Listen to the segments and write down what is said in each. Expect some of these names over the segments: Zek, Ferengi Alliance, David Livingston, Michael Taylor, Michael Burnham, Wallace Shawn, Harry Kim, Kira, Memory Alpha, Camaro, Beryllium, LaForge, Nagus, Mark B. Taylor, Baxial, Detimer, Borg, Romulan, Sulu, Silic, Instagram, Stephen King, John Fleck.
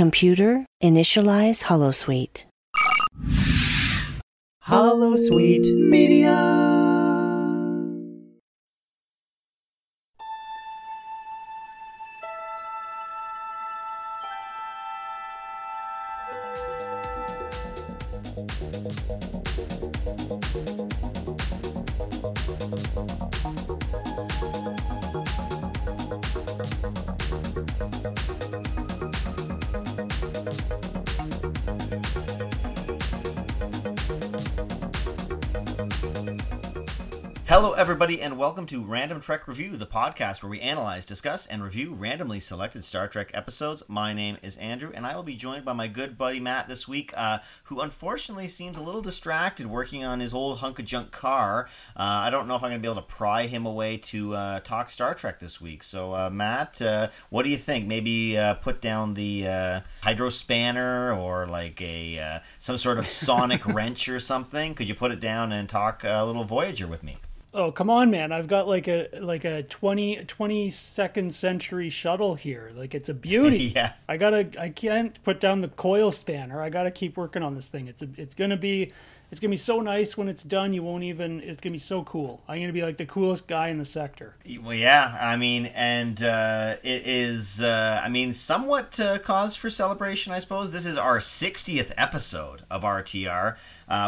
Computer, initialize Holosuite. Holosuite Media. Hello everybody and welcome to Random Trek Review, the podcast where we analyze, discuss, and review randomly selected Star Trek episodes. My name is Andrew and I will be joined by my good buddy Matt this week, who unfortunately seems a little distracted working on his old hunk of junk car. I don't know if I'm going to be able to pry him away to talk Star Trek this week. So Matt, what do you think? Maybe put down the hydro spanner or like a some sort of sonic wrench or something? Could you put it down and talk a little Voyager with me? Oh, come on, man. I've got like a 22nd century shuttle here. Like, it's a beauty. Yeah. I can't put down the coil spanner. I got to keep working on this thing. It's going to be so nice when it's done. It's going to be so cool. I'm going to be like the coolest guy in the sector. Well, yeah. I mean, and it is, somewhat cause for celebration, I suppose. This is our 60th episode of RTR,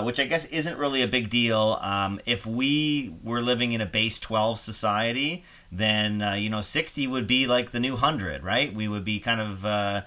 which I guess isn't really a big deal. If we were living in a base 12 society, then, 60 would be like the new 100, right? We would be kind of...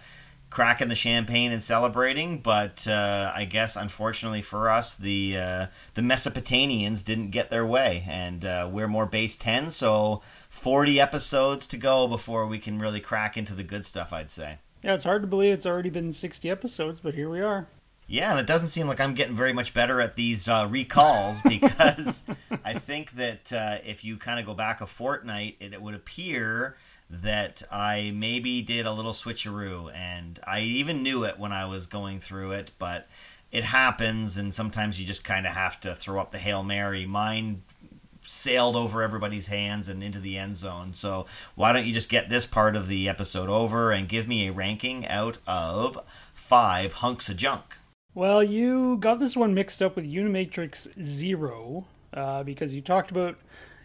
cracking the champagne and celebrating, but I guess unfortunately for us, the Mesopotamians didn't get their way, and we're more base 10, so 40 episodes to go before we can really crack into the good stuff, I'd say. Yeah, it's hard to believe it's already been 60 episodes, but here we are. Yeah, and it doesn't seem like I'm getting very much better at these recalls, because I think that if you kind of go back a fortnight, it would appear that I maybe did a little switcheroo, and I even knew it when I was going through it, but it happens, and sometimes you just kind of have to throw up the Hail Mary. Mine sailed over everybody's hands and into the end zone, so why don't you just get this part of the episode over and give me a ranking out of 5 hunks of junk? Well, you got this one mixed up with Unimatrix Zero, because you talked about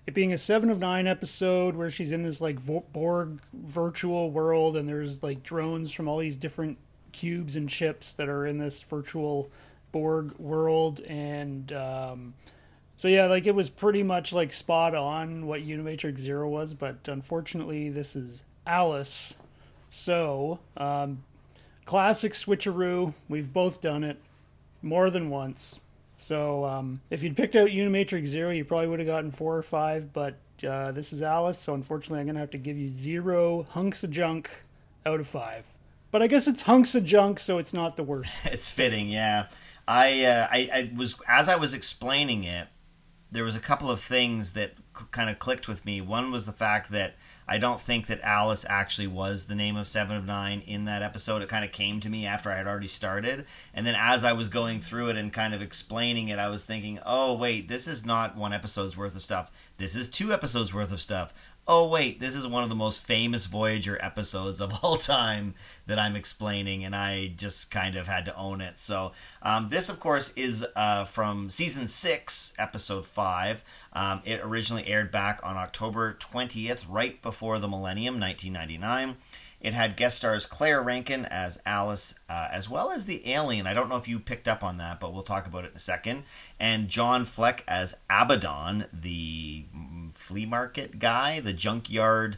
it being a 7 of 9 episode where she's in this like Borg virtual world, and there's like drones from all these different cubes and ships that are in this virtual Borg world, and so yeah, like it was pretty much like spot on what Unimatrix Zero was, but unfortunately this is Alice. So classic switcheroo. We've both done it more than once. So if you'd picked out Unimatrix Zero, you probably would have gotten 4 or 5, but this is Alice, so unfortunately I'm going to have to give you 0 hunks of junk out of 5. But I guess it's hunks of junk, so it's not the worst. It's fitting, yeah. I was, as I was explaining it, there was a couple of things that kind of clicked with me. One was the fact that I don't think that Alice actually was the name of 7 of 9 in that episode. It kind of came to me after I had already started. And then as I was going through it and kind of explaining it, I was thinking, oh, wait, this is not one episode's worth of stuff. This is 2 episodes worth of stuff. Oh, wait, this is one of the most famous Voyager episodes of all time that I'm explaining, and I just kind of had to own it. So this, of course, is from Season 6, Episode 5. It originally aired back on October 20th, right before the millennium, 1999. It had guest stars Claire Rankin as Alice, as well as the alien. I don't know if you picked up on that, but we'll talk about it in a second. And John Fleck as Abaddon, the flea market guy, the junkyard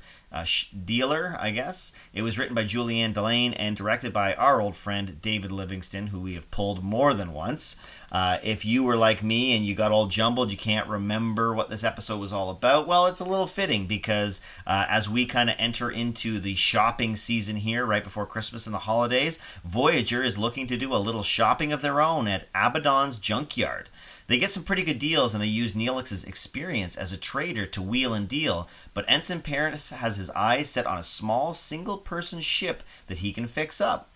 dealer, I guess. It was written by Julianne Delane and directed by our old friend David Livingston, who we have pulled more than once. If you were like me and you got all jumbled, you can't remember what this episode was all about, well, it's a little fitting, because as we kind of enter into the shopping season here right before Christmas and the holidays, Voyager is looking to do a little shopping of their own at Abaddon's junkyard. They get some pretty good deals, and they use Neelix's experience as a trader to wheel and deal, but Ensign Paris has his eyes set on a small, single-person ship that he can fix up.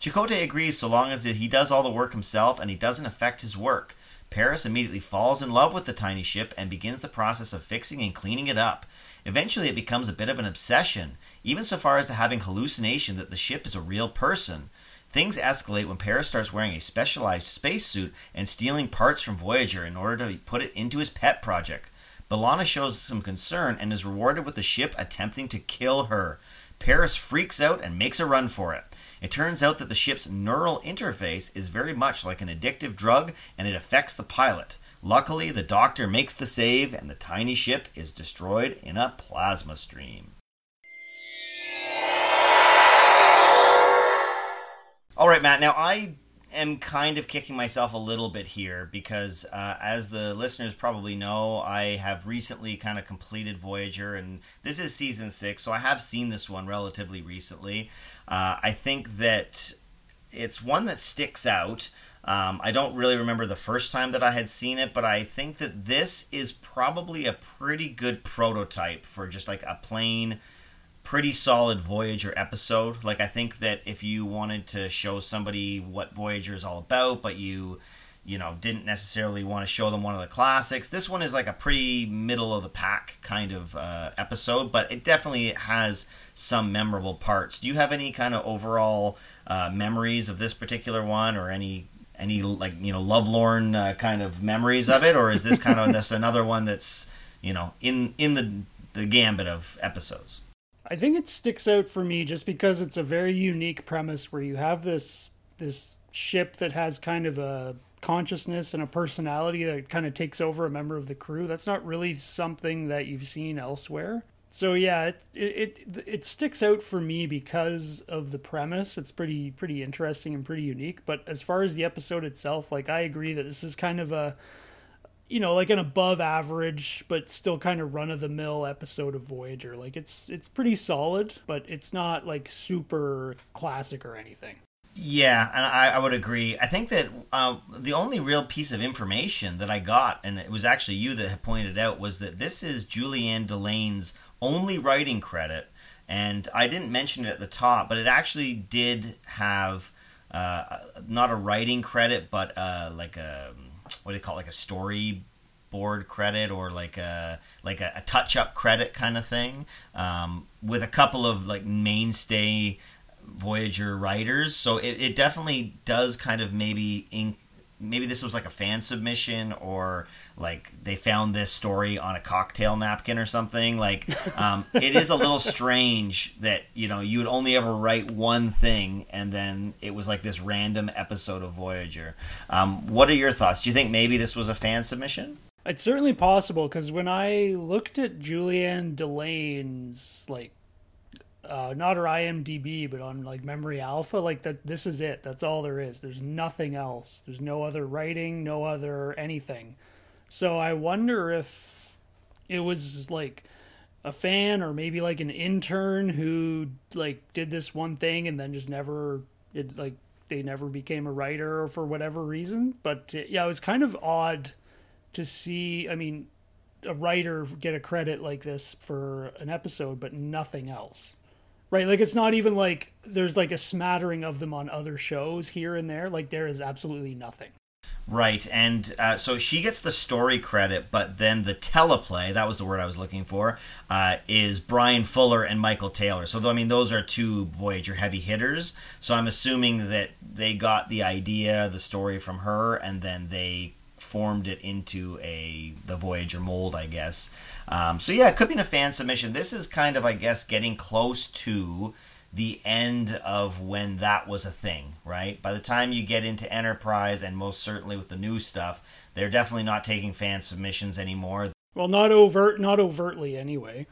Chakotay agrees so long as he does all the work himself and he doesn't affect his work. Paris immediately falls in love with the tiny ship and begins the process of fixing and cleaning it up. Eventually, it becomes a bit of an obsession, even so far as to having hallucination that the ship is a real person. Things escalate when Paris starts wearing a specialized spacesuit and stealing parts from Voyager in order to put it into his pet project. B'Elanna shows some concern and is rewarded with the ship attempting to kill her. Paris freaks out and makes a run for it. It turns out that the ship's neural interface is very much like an addictive drug, and it affects the pilot. Luckily, the doctor makes the save, and the tiny ship is destroyed in a plasma stream. All right, Matt, now I am kind of kicking myself a little bit here because, as the listeners probably know, I have recently kind of completed Voyager, and this is season 6, so I have seen this one relatively recently. I think that it's one that sticks out. I don't really remember the first time that I had seen it, but I think that this is probably a pretty good prototype for just like a plain, pretty solid Voyager episode. Like, I think that if you wanted to show somebody what Voyager is all about, but you know, didn't necessarily want to show them one of the classics, this one is like a pretty middle of the pack kind of episode, but it definitely has some memorable parts. Do you have any kind of overall memories of this particular one, or any like, you know, lovelorn kind of memories of it, or is this kind of just another one that's, you know, in the gambit of episodes? I think it sticks out for me just because it's a very unique premise where you have this ship that has kind of a consciousness and a personality that kind of takes over a member of the crew. That's not really something that you've seen elsewhere. So yeah, it sticks out for me because of the premise. It's pretty interesting and pretty unique. But as far as the episode itself, like, I agree that this is kind of a, you know, like an above average but still kind of run of the mill episode of Voyager. Like, it's pretty solid, but it's not like super classic or anything. Yeah, and I would agree. I think that the only real piece of information that I got, and it was actually you that had pointed out, was that this is Julianne Delane's only writing credit. And I didn't mention it at the top, but it actually did have not a writing credit, but like a, what do you call it, like a storyboard credit, or like a touch-up credit kind of thing, with a couple of like mainstay Voyager writers. So it definitely does kind of maybe this was like a fan submission, or like they found this story on a cocktail napkin or something. Like, it is a little strange that, you know, you would only ever write one thing, and then it was like this random episode of Voyager. What are your thoughts? Do you think maybe this was a fan submission? It's certainly possible, because when I looked at Julianne Delane's, like, not her IMDb, but on like Memory Alpha, like, that this is it. That's all there is. There's nothing else. There's no other writing, no other anything. So I wonder if it was like a fan, or maybe like an intern who like did this one thing and then just never, it, like, they never became a writer for whatever reason. But yeah, it was kind of odd to see, I mean, a writer get a credit like this for an episode, but nothing else. Right, like, it's not even like there's like a smattering of them on other shows here and there. Like, there is absolutely nothing. Right, and so she gets the story credit, but then the teleplay, that was the word I was looking for, is Brian Fuller and Michael Taylor. So, I mean, those are two Voyager heavy hitters. So I'm assuming that they got the idea, the story from her, and then they formed it into the Voyager mold, I guess. So yeah, it could be in a fan submission. This is kind of, I guess, getting close to the end of when that was a thing, right? By the time you get into Enterprise, and most certainly with the new stuff, they're definitely not taking fan submissions anymore. Well, not overtly anyway.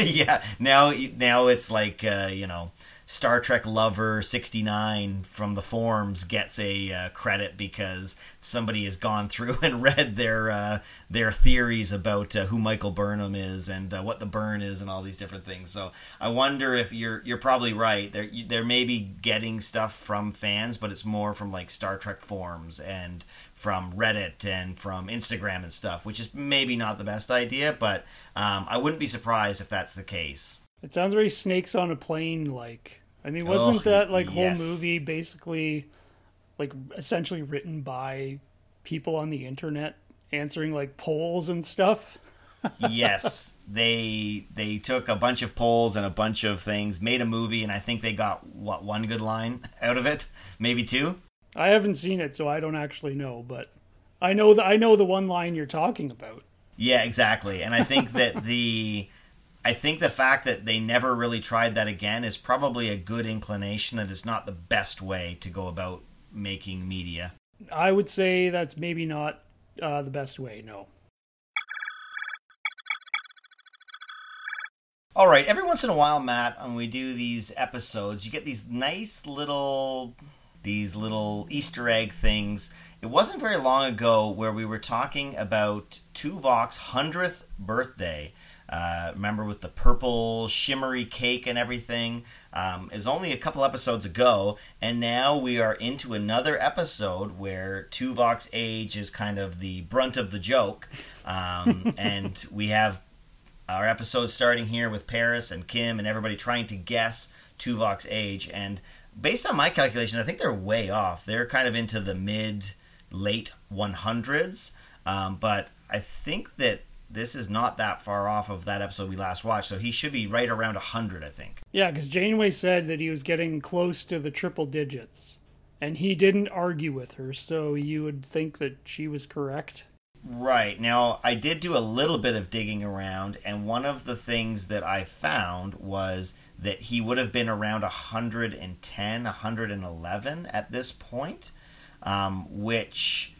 Yeah, now it's like, you know, Star Trek Lover 69 from the forums gets a credit because somebody has gone through and read their theories about who Michael Burnham is, and what the burn is, and all these different things. So I wonder if you're probably right. They're maybe getting stuff from fans, but it's more from like Star Trek forums and from Reddit and from Instagram and stuff, which is maybe not the best idea, but I wouldn't be surprised if that's the case. It sounds very Snakes on a Plane like. I mean, wasn't that like whole movie basically like essentially written by people on the internet answering like polls and stuff? Yes, they took a bunch of polls and a bunch of things, made a movie, and I think they got, what, one good line out of it? Maybe two? I haven't seen it, so I don't actually know, but I know the one line you're talking about. Yeah, exactly. And I think that the fact that they never really tried that again is probably a good inclination that it's not the best way to go about making media. I would say that's maybe not the best way, no. All right, every once in a while, Matt, when we do these episodes, you get these nice little Easter egg things. It wasn't very long ago where we were talking about Tuvok's 100th birthday. Remember with the purple shimmery cake and everything? It was only a couple episodes ago, and now we are into another episode where Tuvok's age is kind of the brunt of the joke. And we have our episode starting here with Paris and Kim and everybody trying to guess Tuvok's age. And based on my calculations, I think they're way off. They're kind of into the mid-late 100s. But I think that this is not that far off of that episode we last watched, so he should be right around 100, I think. Yeah, because Janeway said that he was getting close to the triple digits, and he didn't argue with her, so you would think that she was correct. Right. Now, I did do a little bit of digging around, and one of the things that I found was that he would have been around 110, 111 at this point, which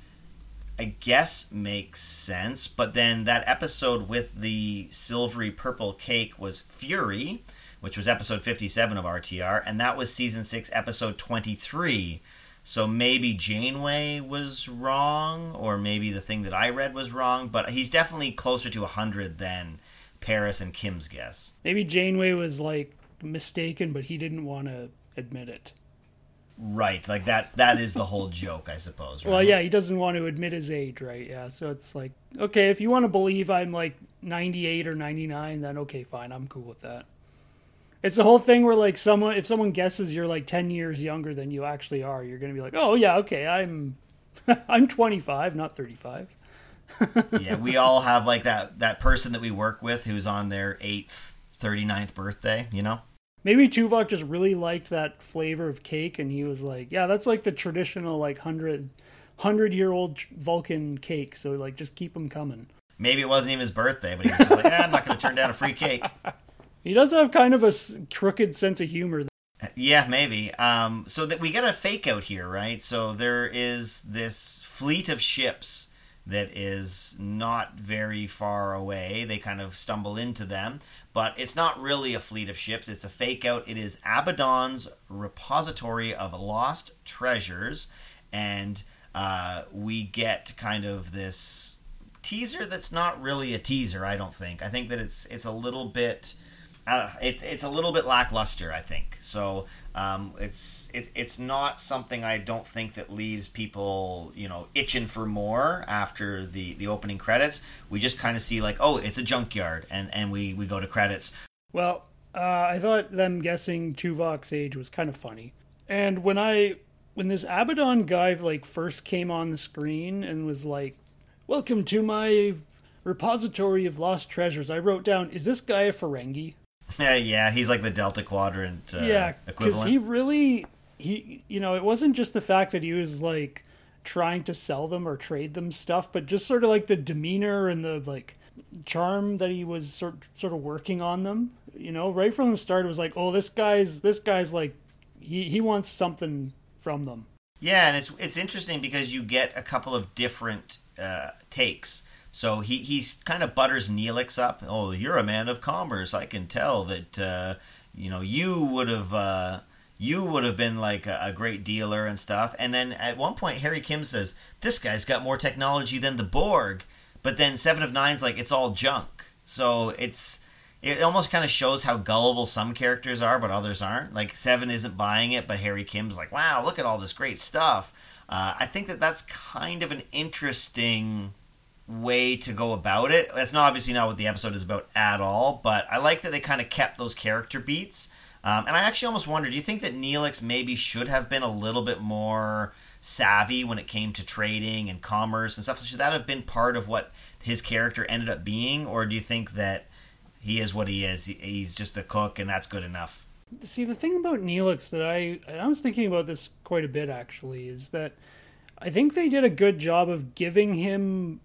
I guess makes sense. But then that episode with the silvery purple cake was Fury, which was episode 57 of RTR, and that was season 6, episode 23. So maybe Janeway was wrong, or maybe the thing that I read was wrong, but he's definitely closer to 100 than Paris and Kim's guess. Maybe Janeway was, like, mistaken, but he didn't want to admit it. Right, like that is the whole joke, I suppose, right? Well, yeah, he doesn't want to admit his age, right? Yeah, so it's like, okay, if you want to believe I'm like 98 or 99, then okay, fine, I'm cool with that. It's the whole thing where, like, if someone guesses you're like 10 years younger than you actually are, you're going to be like, oh yeah, okay, I'm 25, not 35. Yeah, we all have like that person that we work with who's on their 8th, 39th birthday, you know? Maybe Tuvok just really liked that flavor of cake, and he was like, yeah, that's like the traditional, like, 100-year-old Vulcan cake, so, like, just keep them coming. Maybe it wasn't even his birthday, but he was just like, I'm not going to turn down a free cake. He does have kind of a crooked sense of humor. Yeah, maybe. So that we got a fake out here, right? So there is this fleet of ships that is not very far away. They kind of stumble into them, but it's not really a fleet of ships. It's a fake out. It is Abaddon's repository of lost treasures, and we get kind of this teaser that's not really a teaser, I don't think. I think that it's a little bit it's a little bit lackluster, I think. So it's not something, I don't think, that leaves people, you know, itching for more after the opening credits. We just kind of see like, oh, it's a junkyard, and we go to credits. Well, I thought them guessing Tuvok's age was kind of funny. And when this Abaddon guy like first came on the screen and was like, welcome to my repository of lost treasures, I wrote down, is this guy a Ferengi? Yeah, he's like the Delta Quadrant equivalent. Because he it wasn't just the fact that he was like trying to sell them or trade them stuff, but just sort of like the demeanor and the like charm that he was sort of working on them. You know, right from the start, it was like, oh, this guy's like he wants something from them. Yeah, and it's interesting because you get a couple of different takes. So he's kind of butters Neelix up. Oh, you're a man of commerce. I can tell that you would have been like a great dealer and stuff. And then at one point, Harry Kim says, "This guy's got more technology than the Borg." But then Seven of Nine's like, "It's all junk." So it almost kind of shows how gullible some characters are, but others aren't. Like Seven isn't buying it, but Harry Kim's like, "Wow, look at all this great stuff." I think that that's kind of an interesting way to go about it. That's not obviously not what the episode is about at all, but I like that they kind of kept those character beats And I actually almost wonder, do you think that Neelix maybe should have been a little bit more savvy when it came to trading and commerce and stuff? Should that have been part of what his character ended up being? Or do you think that he is what he is? He's just the cook and that's good enough. See, the thing about Neelix that I was thinking about this quite a bit, actually, is that I think they did a good job of giving him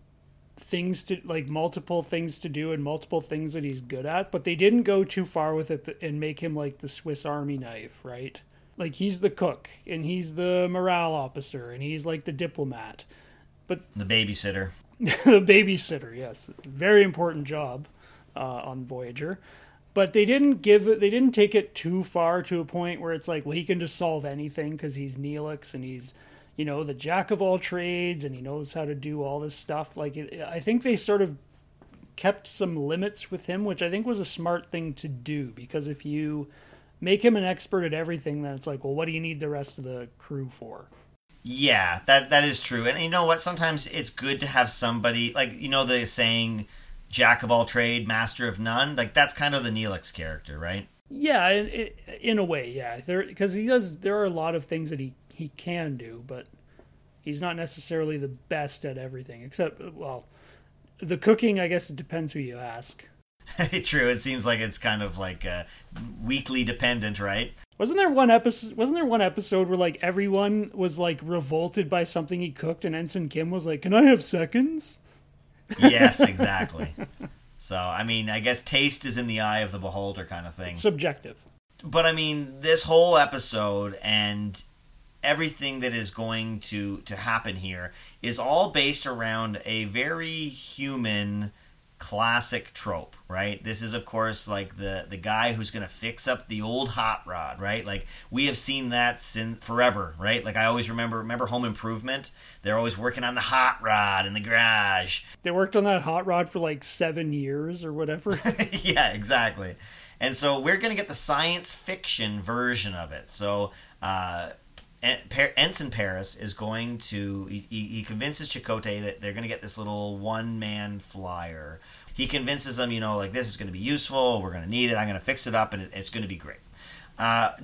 things to, like, multiple things to do and multiple things that he's good at, but they didn't go too far with it and make him like the Swiss Army knife, right? Like, he's the cook and he's the morale officer and he's like the diplomat, but the babysitter. The babysitter, yes, very important job on Voyager. But they didn't take it too far to a point where it's like, well, he can just solve anything because he's Neelix and he's, you know, the jack of all trades and he knows how to do all this stuff. Like, I think they sort of kept some limits with him, which I think was a smart thing to do, because if you make him an expert at everything, then it's like, well, what do you need the rest of the crew for? Yeah, that is true. And you know what? Sometimes it's good to have somebody, like, you know, the saying, jack of all trade, master of none. Like, that's kind of the Neelix character, right? Yeah, in a way, yeah. Because there are a lot of things that he can do, but he's not necessarily the best at everything, except, well, the cooking, I guess it depends who you ask. True. It seems like it's kind of like weekly dependent, right? Wasn't there one episode where, like, everyone was, like, revolted by something he cooked and Ensign Kim was like, can I have seconds? Yes, exactly. So, I mean, I guess taste is in the eye of the beholder kind of thing. It's subjective. But, I mean, this whole episode and everything that is going to happen here is all based around a very human classic trope, right? This is, of course, like the guy who's going to fix up the old hot rod, right? Like, we have seen that since forever, right? Like, I always remember Home Improvement. They're always working on the hot rod in the garage. They worked on that hot rod for like 7 years or whatever. Yeah, exactly. And so we're going to get the science fiction version of it. So, Ensign Paris is going to... He convinces Chakotay that they're going to get this little one-man flyer. He convinces them, you know, like, this is going to be useful, we're going to need it, I'm going to fix it up, and it's going to be great.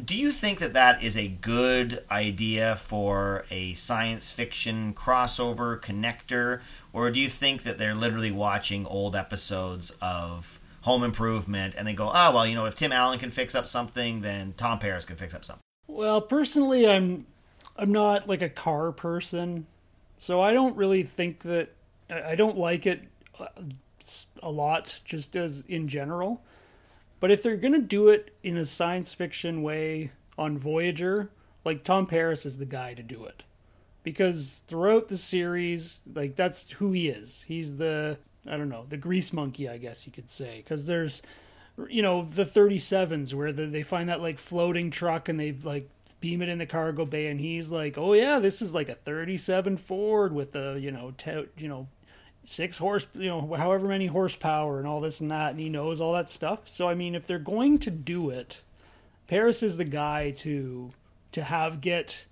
Do you think that is a good idea for a science fiction crossover connector, or do you think that they're literally watching old episodes of Home Improvement and they go, oh, well, you know, if Tim Allen can fix up something, then Tom Paris can fix up something? Well, personally, I'm not like a car person, so I don't really think that I don't like it a lot, just as in general. But if they're going to do it in a science fiction way on Voyager, like, Tom Paris is the guy to do it, because throughout the series, like, that's who he is. He's the, I don't know, the grease monkey, I guess you could say, because there's, you know, the 37s where they find that, like, floating truck and they, like, beam it in the cargo bay and he's like, oh yeah, this is like a 37 Ford with a, you know, 6 horse, you know, however many horsepower and all this and that, and he knows all that stuff. So, I mean, if they're going to do it, Paris is the guy to have get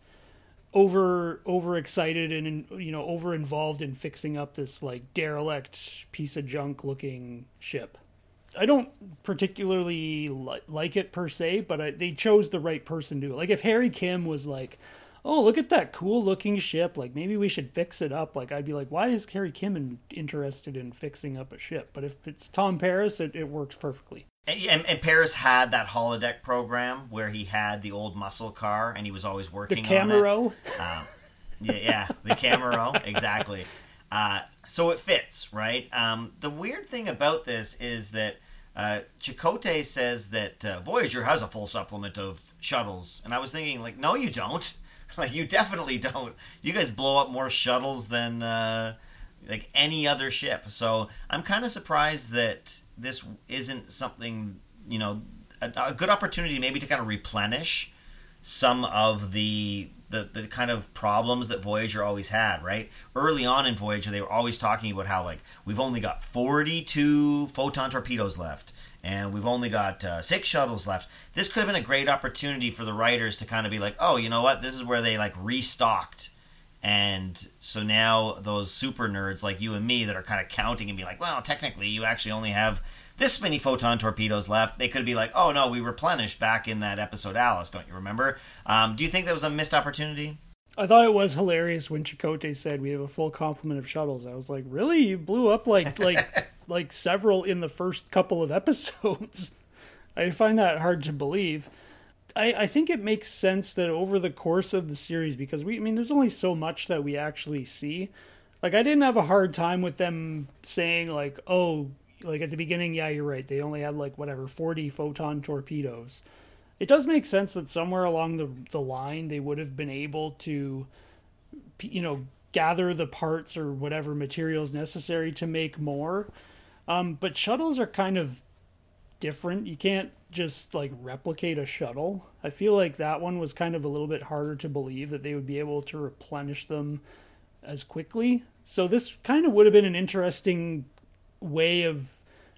overexcited and, you know, over involved in fixing up this, like, derelict piece of junk looking ship. I don't particularly like it per se, but they chose the right person to do it. Like, if Harry Kim was like, oh, look at that cool looking ship, like, maybe we should fix it up, like, I'd be like, why is Harry Kim interested in fixing up a ship? But if it's Tom Paris, it works perfectly. And Paris had that holodeck program where he had the old muscle car and he was always working on it. The Camaro. Yeah, the Camaro, exactly. So it fits, right? The weird thing about this is that Chakotay says that Voyager has a full supplement of shuttles. And I was thinking, like, no, you don't. Like, you definitely don't. You guys blow up more shuttles than, like, any other ship. So I'm kind of surprised that this isn't something, you know, a good opportunity maybe to kind of replenish some of the kind of problems that Voyager always had, right? Early on in Voyager, they were always talking about how, like, we've only got 42 photon torpedoes left, and we've only got 6 shuttles left. This could have been a great opportunity for the writers to kind of be like, oh, you know what? This is where they, like, restocked. And so now those super nerds like you and me that are kind of counting and be like, well, technically you actually only have this many photon torpedoes left, they could be like, oh no, we replenished back in that episode Alice, don't you remember? Do you think that was a missed opportunity? I thought it was hilarious when Chakotay said we have a full complement of shuttles. I was like, really? You blew up like like several in the first couple of episodes. I find that hard to believe. I think it makes sense that over the course of the series, because there's only so much that we actually see. Like, I didn't have a hard time with them saying like, oh, like at the beginning, yeah, you're right, they only had like whatever 40 photon torpedoes. It does make sense that somewhere along the line they would have been able to, gather the parts or whatever materials necessary to make more. But shuttles are kind of different. You can't just like replicate a shuttle. I feel like that one was kind of a little bit harder to believe that they would be able to replenish them as quickly. So this kind of would have been an interesting way of,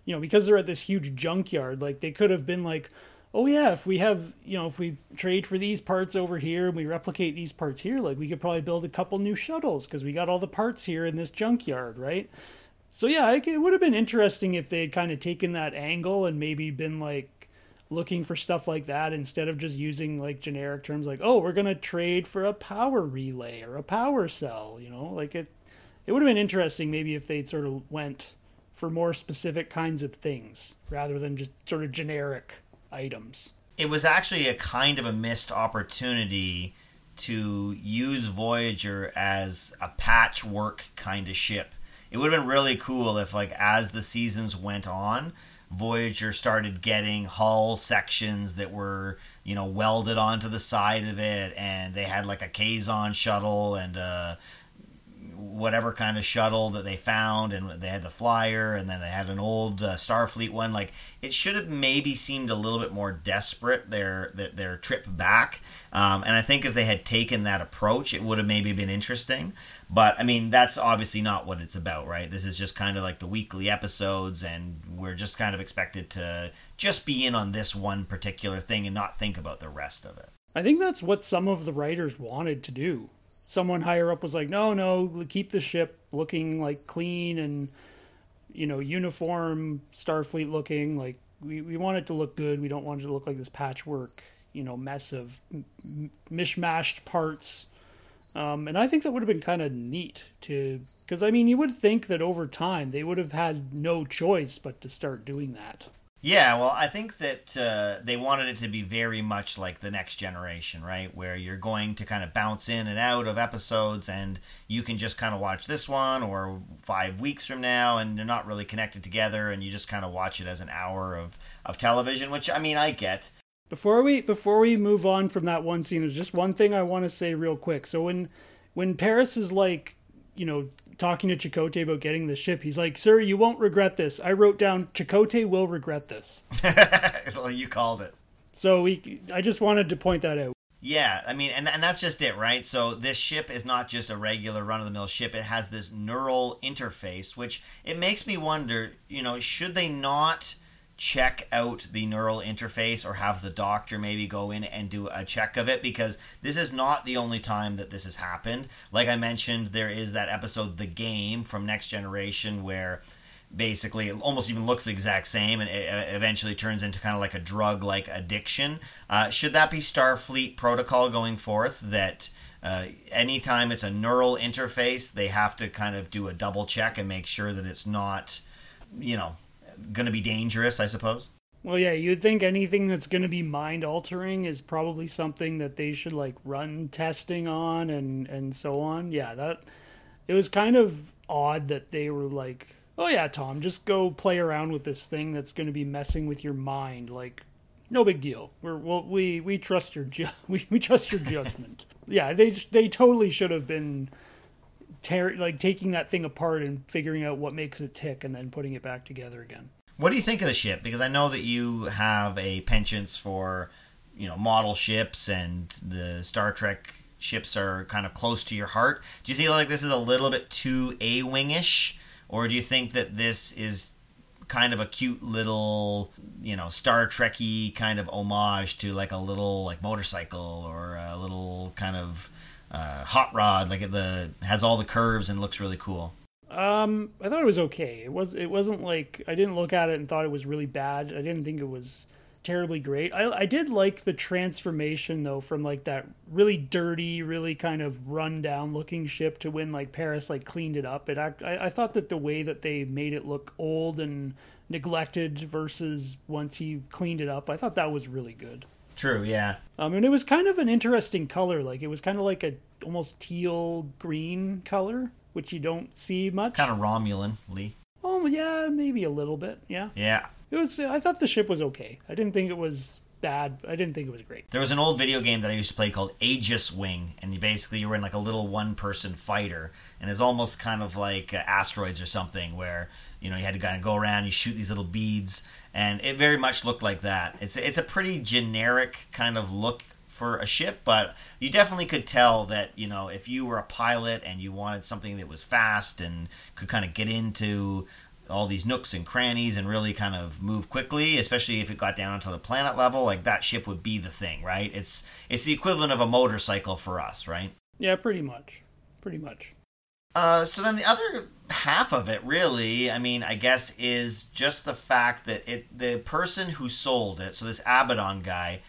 because they're at this huge junkyard, like they could have been like, oh yeah, if we have, if we trade for these parts over here and we replicate these parts here, like we could probably build a couple new shuttles because we got all the parts here in this junkyard, right? So yeah, it would have been interesting if they had kind of taken that angle and maybe been like looking for stuff like that instead of just using like generic terms like, oh, we're going to trade for a power relay or a power cell, like it would have been interesting maybe if they'd sort of went for more specific kinds of things rather than just sort of generic items. It was actually a kind of a missed opportunity to use Voyager as a patchwork kind of ship. It would have been really cool if, like, as the seasons went on, Voyager started getting hull sections that were, welded onto the side of it, and they had, like, a Kazon shuttle and whatever kind of shuttle that they found, and they had the Flyer, and then they had an old Starfleet one. Like, it should have maybe seemed a little bit more desperate, their trip back. And I think if they had taken that approach, it would have maybe been interesting. But, that's obviously not what it's about, right? This is just kind of like the weekly episodes, and we're just kind of expected to just be in on this one particular thing and not think about the rest of it. I think that's what some of the writers wanted to do. Someone higher up was like, no, keep the ship looking like clean and, uniform, Starfleet looking. Like, we want it to look good. We don't want it to look like this patchwork, mess of mishmashed parts. And I think that would have been kind of neat because you would think that over time they would have had no choice but to start doing that. Yeah, well, I think that they wanted it to be very much like the Next Generation, right? Where you're going to kind of bounce in and out of episodes, and you can just kind of watch this one or 5 weeks from now, and they're not really connected together, and you just kind of watch it as an hour of television, which, I get. Before we move on from that one scene, there's just one thing I want to say real quick. So when Paris is like, talking to Chakotay about getting the ship, he's like, "Sir, you won't regret this." I wrote down, "Chakotay will regret this." Well, you called it. So I just wanted to point that out. Yeah, and that's just it, right? So this ship is not just a regular run-of-the-mill ship. It has this neural interface, which it makes me wonder, should they not check out the neural interface or have the doctor maybe go in and do a check of it, because this is not the only time that this has happened. Like I mentioned, there is that episode The Game from Next Generation where basically it almost even looks the exact same, and it eventually turns into kind of like a drug like addiction. Should that be Starfleet protocol going forth, that anytime it's a neural interface they have to kind of do a double check and make sure that it's not going to be dangerous, I suppose? Well, yeah, you'd think anything that's going to be mind-altering is probably something that they should, like, run testing on and so on. Yeah, it was kind of odd that they were like, oh, yeah, Tom, just go play around with this thing that's going to be messing with your mind. Like, no big deal. We trust your judgment. Yeah, they totally should have been taking that thing apart and figuring out what makes it tick and then putting it back together again. What do you think of the ship? Because I know that you have a penchant for, model ships, and the Star Trek ships are kind of close to your heart. Do you feel like this is a little bit too A-wingish, or do you think that this is kind of a cute little, Star Trek-y kind of homage to like a little like motorcycle or a little kind of hot rod, has all the curves and looks really cool? I thought it was okay. It wasn't like, I didn't look at it and thought it was really bad. I didn't think it was terribly great. I did like the transformation though, from like that really dirty, really kind of rundown looking ship to when like Paris like cleaned it up. I thought that the way that they made it look old and neglected versus once he cleaned it up, I thought that was really good. True, yeah. And it was kind of an interesting color. Like it was kind of like a almost teal green color, which you don't see much. Kind of Romulan-ly. Oh yeah, maybe a little bit. Yeah. Yeah. It was. I thought the ship was okay. I didn't think it was bad. I didn't think it was great. There was an old video game that I used to play called Aegis Wing, and you were in like a little one-person fighter, and it's almost kind of like Asteroids or something, where you had to kind of go around, you shoot these little beads, and it very much looked like that. It's a pretty generic kind of look for a ship, but you definitely could tell that if you were a pilot and you wanted something that was fast and could kind of get into all these nooks and crannies and really kind of move quickly, especially if it got down to the planet level, like that ship would be the thing, right? It's the equivalent of a motorcycle for us, right? Yeah, pretty much. So then the other half of it really, I guess, is just the fact that the person who sold it, so this Abaddon guy,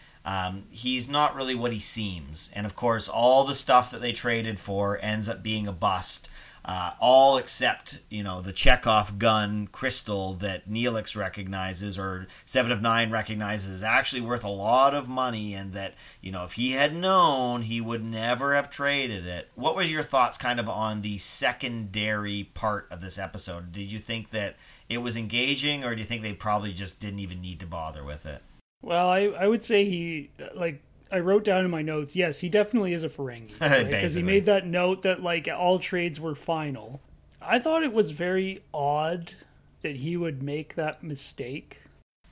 he's not really what he seems. And of course, all the stuff that they traded for ends up being a bust. All except, the Chekhov gun crystal that Neelix recognizes, or Seven of Nine recognizes, is actually worth a lot of money, and that, if he had known, he would never have traded it. What were your thoughts kind of on the secondary part of this episode? Did you think that it was engaging, or do you think they probably just didn't even need to bother with it? Well, I would say I wrote down in my notes, yes, he definitely is a Ferengi. Right? Because he made that note that, like, all trades were final. I thought it was very odd that he would make that mistake.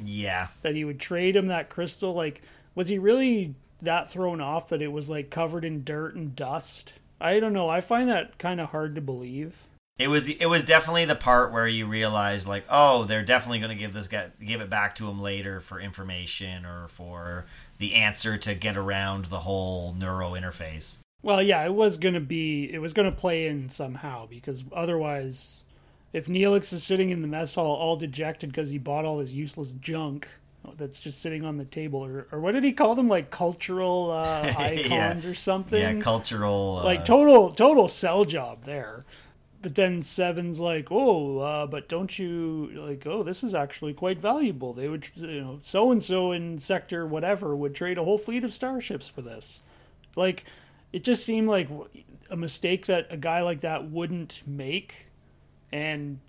Yeah. That he would trade him that crystal. Like, was he really that thrown off that it was, like, covered in dirt and dust? I don't know. I find that kind of hard to believe. It was definitely the part where you realize, like, oh, they're definitely going to give it back to him later for information or for the answer to get around the whole neuro interface. Well, yeah, it was going to play in somehow, because otherwise, if Neelix is sitting in the mess hall all dejected because he bought all this useless junk that's just sitting on the table, or what did he call them? Like cultural icons. Yeah. Or something. Yeah, cultural. Like total sell job there. But then Seven's like, but don't you, like, this is actually quite valuable. They would, so-and-so in sector whatever would trade a whole fleet of starships for this. Like, it just seemed like a mistake that a guy like that wouldn't make. And,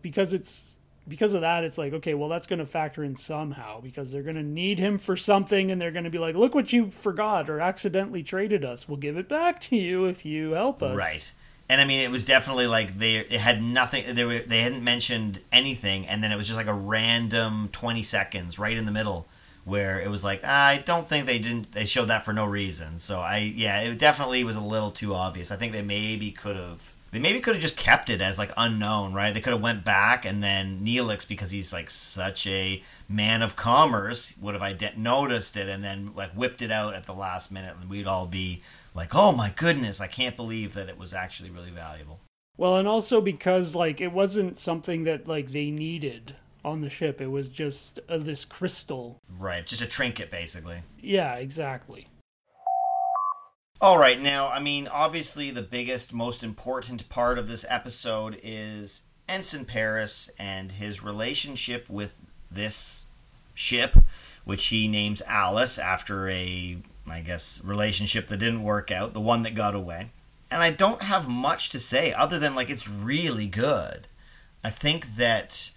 because of that, it's like, okay, well, that's going to factor in somehow, because they're going to need him for something, and they're going to be like, look what you forgot or accidentally traded us. We'll give it back to you if you help us. Right. And it was definitely like it had nothing. They hadn't mentioned anything, and then it was just like a random 20 seconds right in the middle where it was like, I don't think they showed that for no reason. So it definitely was a little too obvious. I think they maybe could have just kept it as like unknown, right? They could have went back, and then Neelix, because he's like such a man of commerce, would have noticed it and then like whipped it out at the last minute, and we'd all be like, oh my goodness, I can't believe that it was actually really valuable. Well, and also because, like, it wasn't something that, like, they needed on the ship. It was just this crystal. Right, just a trinket, basically. Yeah, exactly. All right, now, obviously the biggest, most important part of this episode is Ensign Paris and his relationship with this ship, which he names Alice after relationship that didn't work out, the one that got away. And I don't have much to say other than, like, it's really good. I think that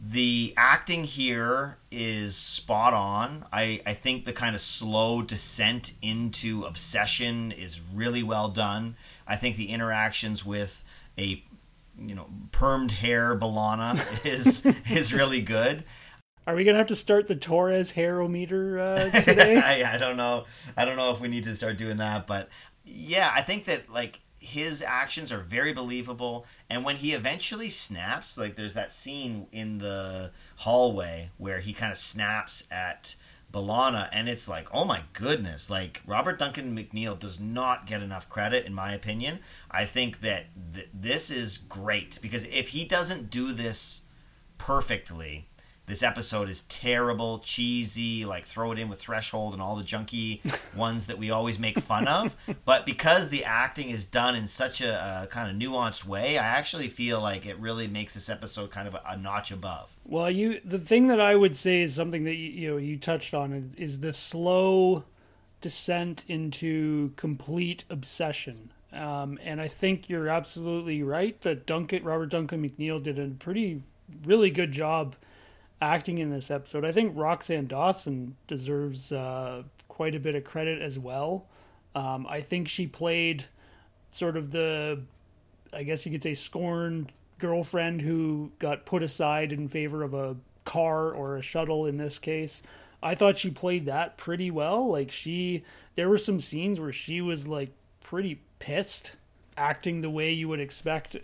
the acting here is spot on. I think the kind of slow descent into obsession is really well done. I think the interactions with a, permed hair B'Elanna is really good. Are we going to have to start the Torres Harometer today? I don't know if we need to start doing that. But, yeah, I think that, like, his actions are very believable. And when he eventually snaps, like, there's that scene in the hallway where he kind of snaps at B'Elanna, and it's like, oh my goodness, like Robert Duncan McNeil does not get enough credit, in my opinion. I think that this is great, because if he doesn't do this perfectly, this episode is terrible, cheesy, like throw it in with Threshold and all the junky ones that we always make fun of. But because the acting is done in such a kind of nuanced way, I actually feel like it really makes this episode kind of a notch above. Well, the thing that I would say is something that you touched on is the slow descent into complete obsession. And I think you're absolutely right that Robert Duncan McNeil did a really good job acting in this episode. I think Roxanne Dawson deserves quite a bit of credit as well. I think she played sort of the, I guess you could say, scorned girlfriend who got put aside in favor of a car or a shuttle in this case. I thought she played that pretty well. Like there were some scenes where she was like pretty pissed, acting the way you would expect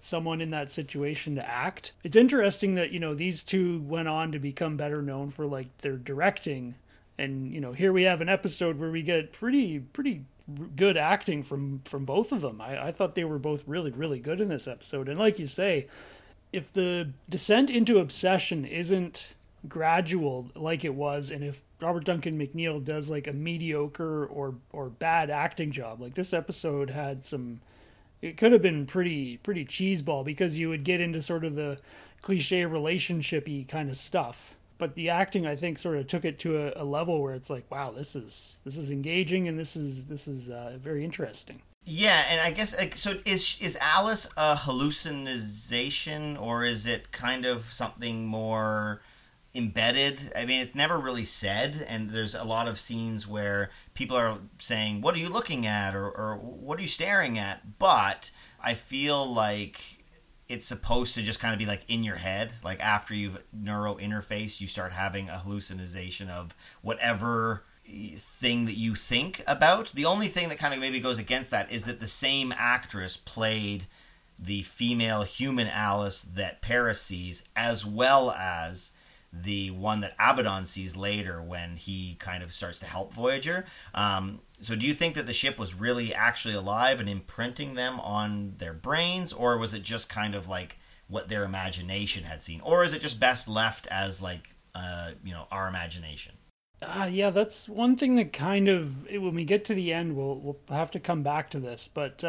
someone in that situation to act. It's interesting that, these two went on to become better known for like their directing. And, here we have an episode where we get pretty good acting from both of them. I thought they were both really, really good in this episode. And like you say, if the descent into obsession isn't gradual like it was, and if Robert Duncan McNeil does like a mediocre or bad acting job, like this episode had it could have been pretty cheeseball, because you would get into sort of the cliche relationship-y kind of stuff. But the acting, I think, sort of took it to a level where it's like, wow, this is engaging, and this is very interesting. Yeah, and I guess, like, so is Alice a hallucination, or is it kind of something more embedded? I mean, it's never really said, and there's a lot of scenes where people are saying, what are you looking at, or what are you staring at? But I feel like it's supposed to just kind of be like in your head, like after you've neuro-interfaced, you start having a hallucination of whatever thing that you think about. The only thing that kind of maybe goes against that is that the same actress played the female human Alice that Paris sees, as well as the one that Abaddon sees later when he kind of starts to help Voyager. So do you think that the ship was really actually alive and imprinting them on their brains, or was it just kind of like what their imagination had seen? Or is it just best left as like, our imagination? Yeah, that's one thing that kind of, when we get to the end, we'll have to come back to this. But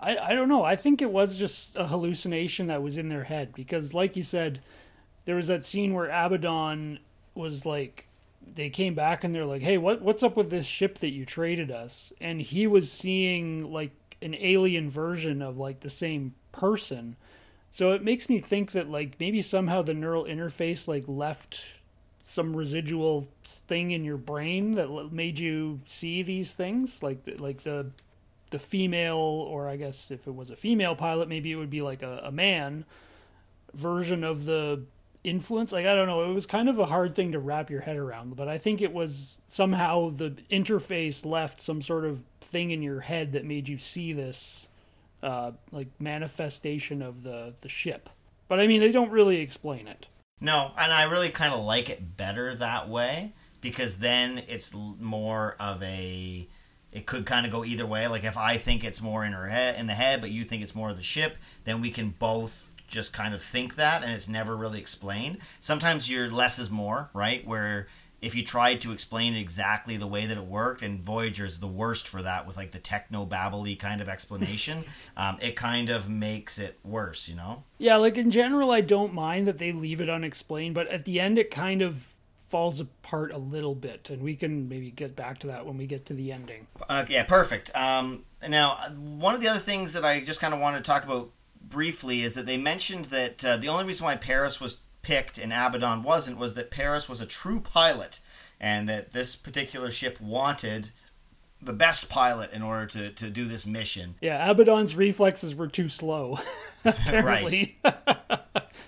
I don't know. I think it was just a hallucination that was in their head, because like you said, there was that scene where Abaddon was like, they came back and they're like, hey, what's up with this ship that you traded us? And he was seeing like an alien version of like the same person. So it makes me think that like maybe somehow the neural interface like left some residual thing in your brain that made you see these things, like the female, or I guess if it was a female pilot, maybe it would be like a man version of the influence. Like, I don't know, it was kind of a hard thing to wrap your head around, but I think it was somehow the interface left some sort of thing in your head that made you see this like manifestation of the ship. But I mean, they don't really explain it. No, and I really kind of like it better that way, because then it's more of a, it could kind of go either way. Like if I think it's more in the head, but you think it's more of the ship, then we can both just kind of think that, and it's never really explained. Sometimes your less is more, right? Where if you tried to explain it exactly the way that it worked, and Voyager's the worst for that with like the techno-babbly kind of explanation, it kind of makes it worse, Yeah, like in general, I don't mind that they leave it unexplained, but at the end it kind of falls apart a little bit, and we can maybe get back to that when we get to the ending. Yeah, perfect. Now, one of the other things that I just kind of want to talk about briefly is that they mentioned that the only reason why Paris was picked and Abaddon wasn't was that Paris was a true pilot, and that this particular ship wanted the best pilot in order to do this mission. Yeah, Abaddon's reflexes were too slow, apparently. Right.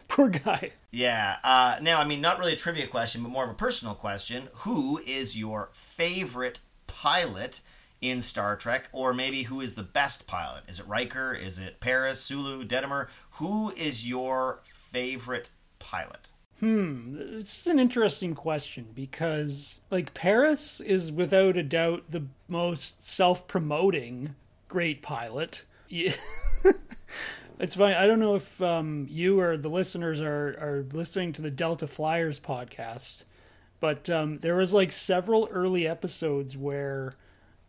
Poor guy. Yeah. Now, I mean, not really a trivia question, but more of a personal question. Who is your favorite pilot in Star Trek, or maybe who is the best pilot? Is it Riker? Is it Paris, Sulu, Detimer? Who is your favorite pilot? This is an interesting question because, like, Paris is without a doubt the most self-promoting great pilot. Yeah. It's funny. I don't know if you or the listeners are listening to the Delta Flyers podcast, but there was like several early episodes where,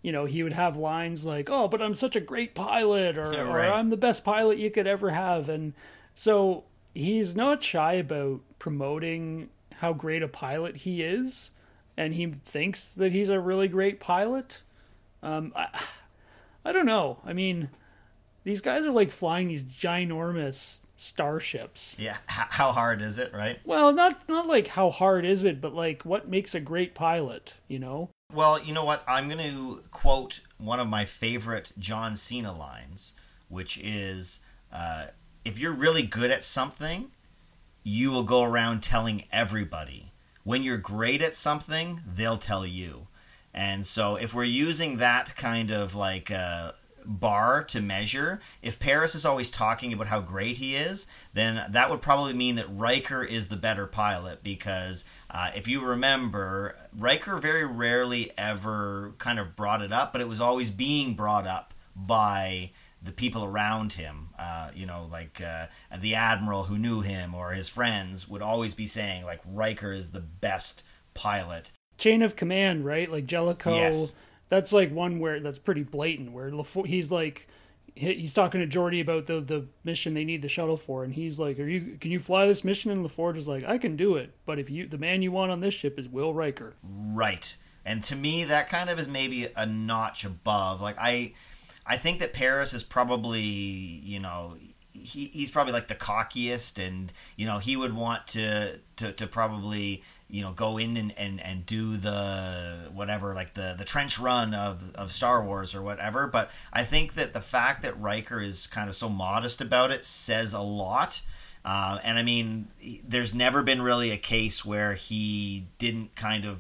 you know, he would have lines like, "Oh, but I'm such a great pilot," or, yeah, right, or "I'm the best pilot you could ever have." And so he's not shy about promoting how great a pilot he is, and he thinks that he's a really great pilot. I don't know. I mean, these guys are like flying these ginormous starships. Yeah. How hard is it, right? Well, not like how hard is it, but like what makes a great pilot, you know? Well, you know what? I'm going to quote one of my favorite John Cena lines, which is, if you're really good at something, you will go around telling everybody. When you're great at something, they'll tell you. And so if we're using that kind of like... bar to measure, if Paris is always talking about how great he is, then that would probably mean that Riker is the better pilot, because if you remember, Riker very rarely ever kind of brought it up, but it was always being brought up by the people around him, the Admiral who knew him or his friends would always be saying, like, Riker is the best pilot. Chain of command, right? Like Jellicoe. Yes. That's like one where that's pretty blatant, where he's like, he's talking to Geordi about the mission they need the shuttle for, and he's like, can you fly this mission? And LaForge is like, I can do it, but if the man you want on this ship is Will Riker. Right. And to me, that kind of is maybe a notch above. Like, I think that Paris is probably, you know, he's probably like the cockiest, and, you know, he would want to probably, you know, go in and do the whatever, like the trench run of Star Wars or whatever. But I think that the fact that Riker is kind of so modest about it says a lot. And I mean, there's never been really a case where he didn't kind of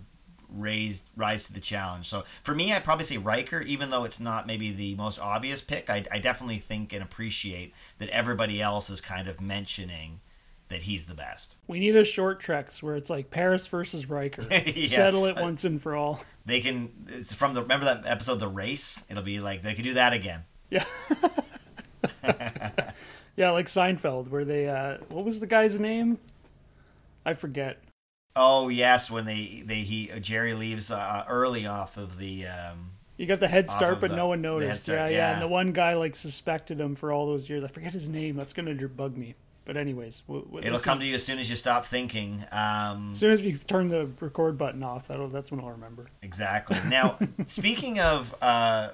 rise to the challenge. So for me, I'd probably say Riker, even though it's not maybe the most obvious pick. I definitely think and appreciate that everybody else is kind of mentioning that he's the best. We need a short treks where it's like Paris versus Riker. Yeah. Settle it once and for all. They can, it's from the, remember that episode, The Race? It'll be like, they could do that again. Yeah. Yeah, like Seinfeld, where they, what was the guy's name? I forget. Oh, yes, when Jerry leaves early off of the... You got the head start, but no one noticed. Start, yeah. And the one guy like suspected him for all those years. I forget his name. That's going to bug me. But anyways, it'll come to you as soon as you stop thinking. As soon as we turn the record button off, that's when I'll remember. Exactly. Now, speaking of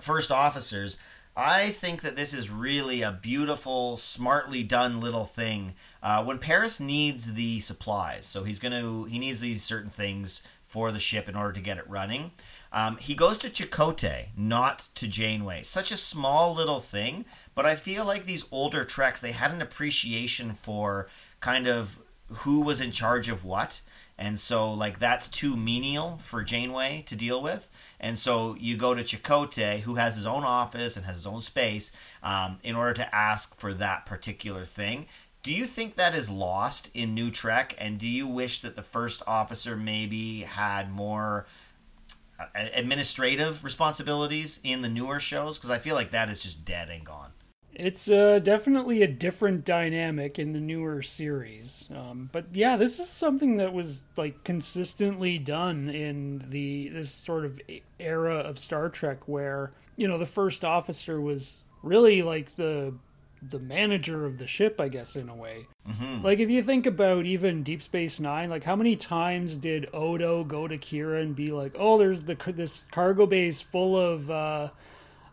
first officers, I think that this is really a beautiful, smartly done little thing. When Paris needs the supplies, so he needs these certain things for the ship in order to get it running. He goes to Chakotay, not to Janeway. Such a small little thing, but I feel like these older Treks, they had an appreciation for kind of who was in charge of what. And so, like, that's too menial for Janeway to deal with. And so you go to Chakotay, who has his own office and has his own space, in order to ask for that particular thing. Do you think that is lost in New Trek? And do you wish that the first officer maybe had more administrative responsibilities in the newer shows? Because I feel like that is just dead and gone. It's definitely a different dynamic in the newer series. But yeah, this is something that was like consistently done in this sort of era of Star Trek where, you know, the first officer was really like the manager of the ship, I guess, in a way. Mm-hmm. Like, if you think about even Deep Space Nine, like, how many times did Odo go to Kira and be like, oh, there's this cargo bay's full of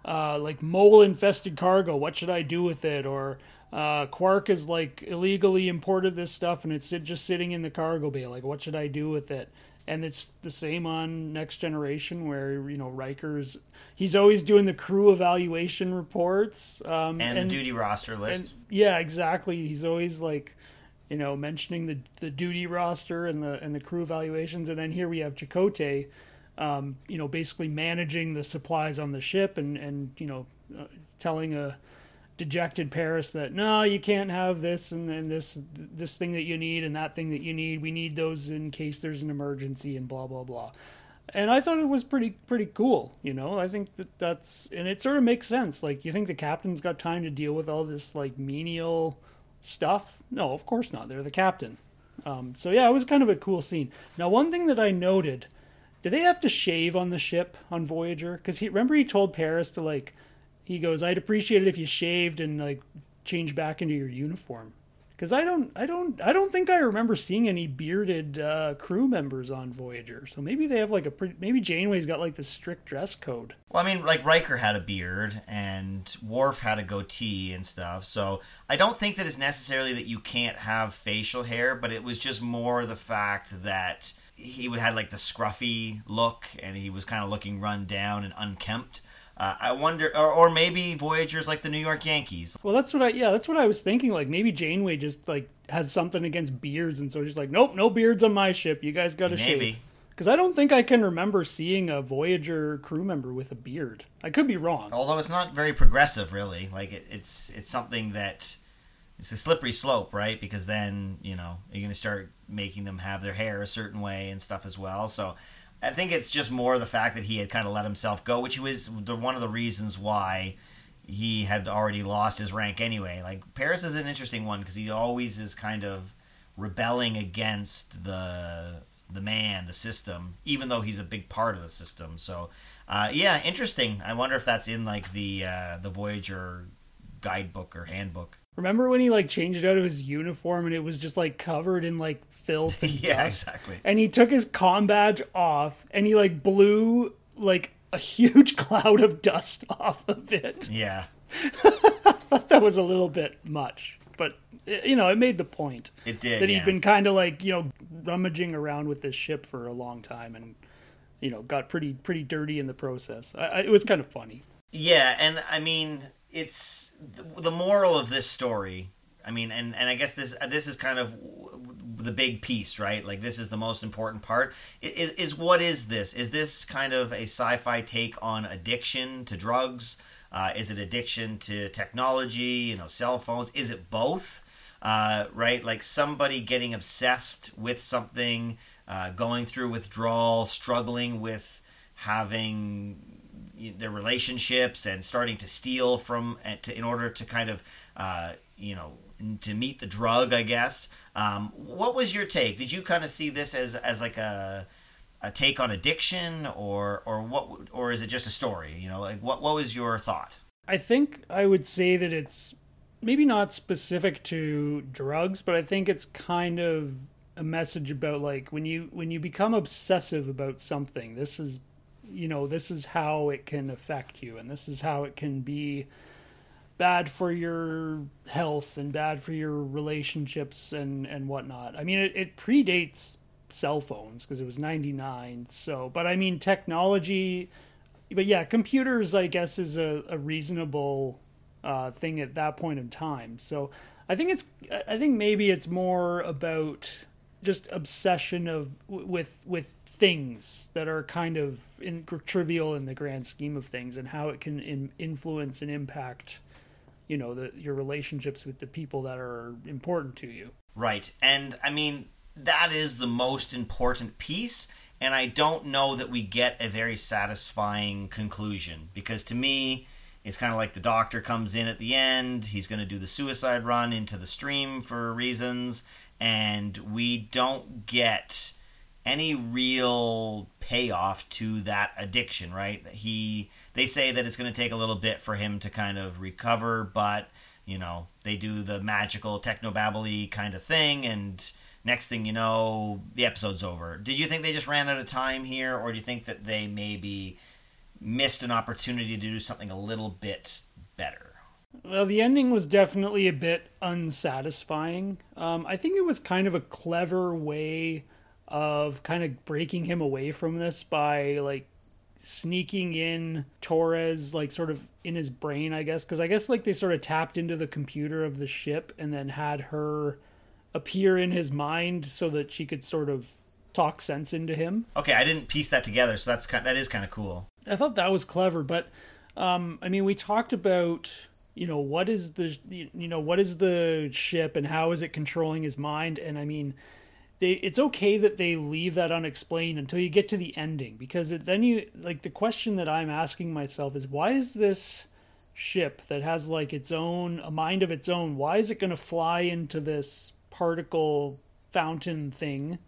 like mole-infested cargo, what should I do with it? Or Quark has like illegally imported this stuff and it's just sitting in the cargo bay, like, what should I do with it? And it's the same on Next Generation where, you know, Riker's... He's always doing the crew evaluation reports. And the duty roster list. And, yeah, exactly. He's always, like, you know, mentioning the duty roster and the crew evaluations. And then here we have Chakotay, you know, basically managing the supplies on the ship and you know, telling dejected Paris that, no, you can't have this and this thing that you need and that thing that you need. We need those in case there's an emergency and blah, blah, blah. And I thought it was pretty cool, you know? I think that's... And it sort of makes sense. Like, you think the captain's got time to deal with all this, like, menial stuff? No, of course not. They're the captain. So, yeah, it was kind of a cool scene. Now, one thing that I noted... Did they have to shave on the ship on Voyager? Because he told Paris to, like... He goes, I'd appreciate it if you shaved and, like, changed back into your uniform. Because I don't think I remember seeing any bearded crew members on Voyager. So maybe they have like maybe Janeway's got like this strict dress code. Well, I mean, like Riker had a beard and Worf had a goatee and stuff. So I don't think that it's necessarily that you can't have facial hair, but it was just more the fact that he had like the scruffy look and he was kind of looking run down and unkempt. I wonder, or maybe Voyager's like the New York Yankees. Well, that's what I was thinking. Like maybe Janeway just like has something against beards, and so she's like, nope, no beards on my ship. You guys got to shave. Because I don't think I can remember seeing a Voyager crew member with a beard. I could be wrong. Although it's not very progressive, really. Like it's something that it's a slippery slope, right? Because then you know you're going to start making them have their hair a certain way and stuff as well. So. I think it's just more the fact that he had kind of let himself go, which was one of the reasons why he had already lost his rank anyway. Like, Paris is an interesting one because he always is kind of rebelling against the man, the system, even though he's a big part of the system. So, yeah, interesting. I wonder if that's in, like, the Voyager guidebook or handbook. Remember when he, like, changed out of his uniform and it was just, like, covered in, like, filth and yeah, dust? Exactly. And he took his comm badge off and he, like, blew, like, a huge cloud of dust off of it. Yeah. I thought that was a little bit much. But, you know, it made the point. It did, that he'd been kind of, like, you know, rummaging around with this ship for a long time and, you know, got pretty dirty in the process. It was kind of funny. Yeah, and, I mean... It's the moral of this story. I mean, and I guess this is kind of the big piece, right? Like, this is the most important part. Is what is this? Is this kind of a sci-fi take on addiction to drugs? Is it addiction to technology, you know, cell phones? Is it both? Right? Like, somebody getting obsessed with something, going through withdrawal, struggling with having... their relationships and starting to steal in order to kind of, you know, to meet the drug, I guess. What was your take? Did you kind of see this as like a take on addiction or what, or is it just a story? You know, like what was your thought? I think I would say that it's maybe not specific to drugs, but I think it's kind of a message about like when you become obsessive about something, this is, you know, this is how it can affect you and this is how it can be bad for your health and bad for your relationships and whatnot. I mean, it predates cell phones because it was 99. So, but I mean, technology, but yeah, computers, I guess, is a reasonable thing at that point in time. So I think maybe it's more about... just obsession with things that are kind of trivial in the grand scheme of things and how it can influence and impact, you know, your relationships with the people that are important to you. Right. And I mean, that is the most important piece. And I don't know that we get a very satisfying conclusion because to me, it's kind of like the doctor comes in at the end. He's going to do the suicide run into the stream for reasons. And we don't get any real payoff to that addiction, right? They say that it's going to take a little bit for him to kind of recover, but, you know, they do the magical technobabbly kind of thing, and next thing you know, the episode's over. Did you think they just ran out of time here, or do you think that they maybe missed an opportunity to do something a little bit better? Well, the ending was definitely a bit unsatisfying. I think it was kind of a clever way of kind of breaking him away from this by, like, sneaking in Torres, like, sort of in his brain, I guess. Because I guess, like, they sort of tapped into the computer of the ship and then had her appear in his mind so that she could sort of talk sense into him. Okay, I didn't piece that together, so that is kind of cool. I thought that was clever, but, I mean, we talked about... you know, what is the, you know, what is the ship and how is it controlling his mind? And I mean, it's okay that they leave that unexplained until you get to the ending, because then you, like, the question that I'm asking myself is, why is this ship that has like its own, a mind of its own, why is it going to fly into this particle fountain thing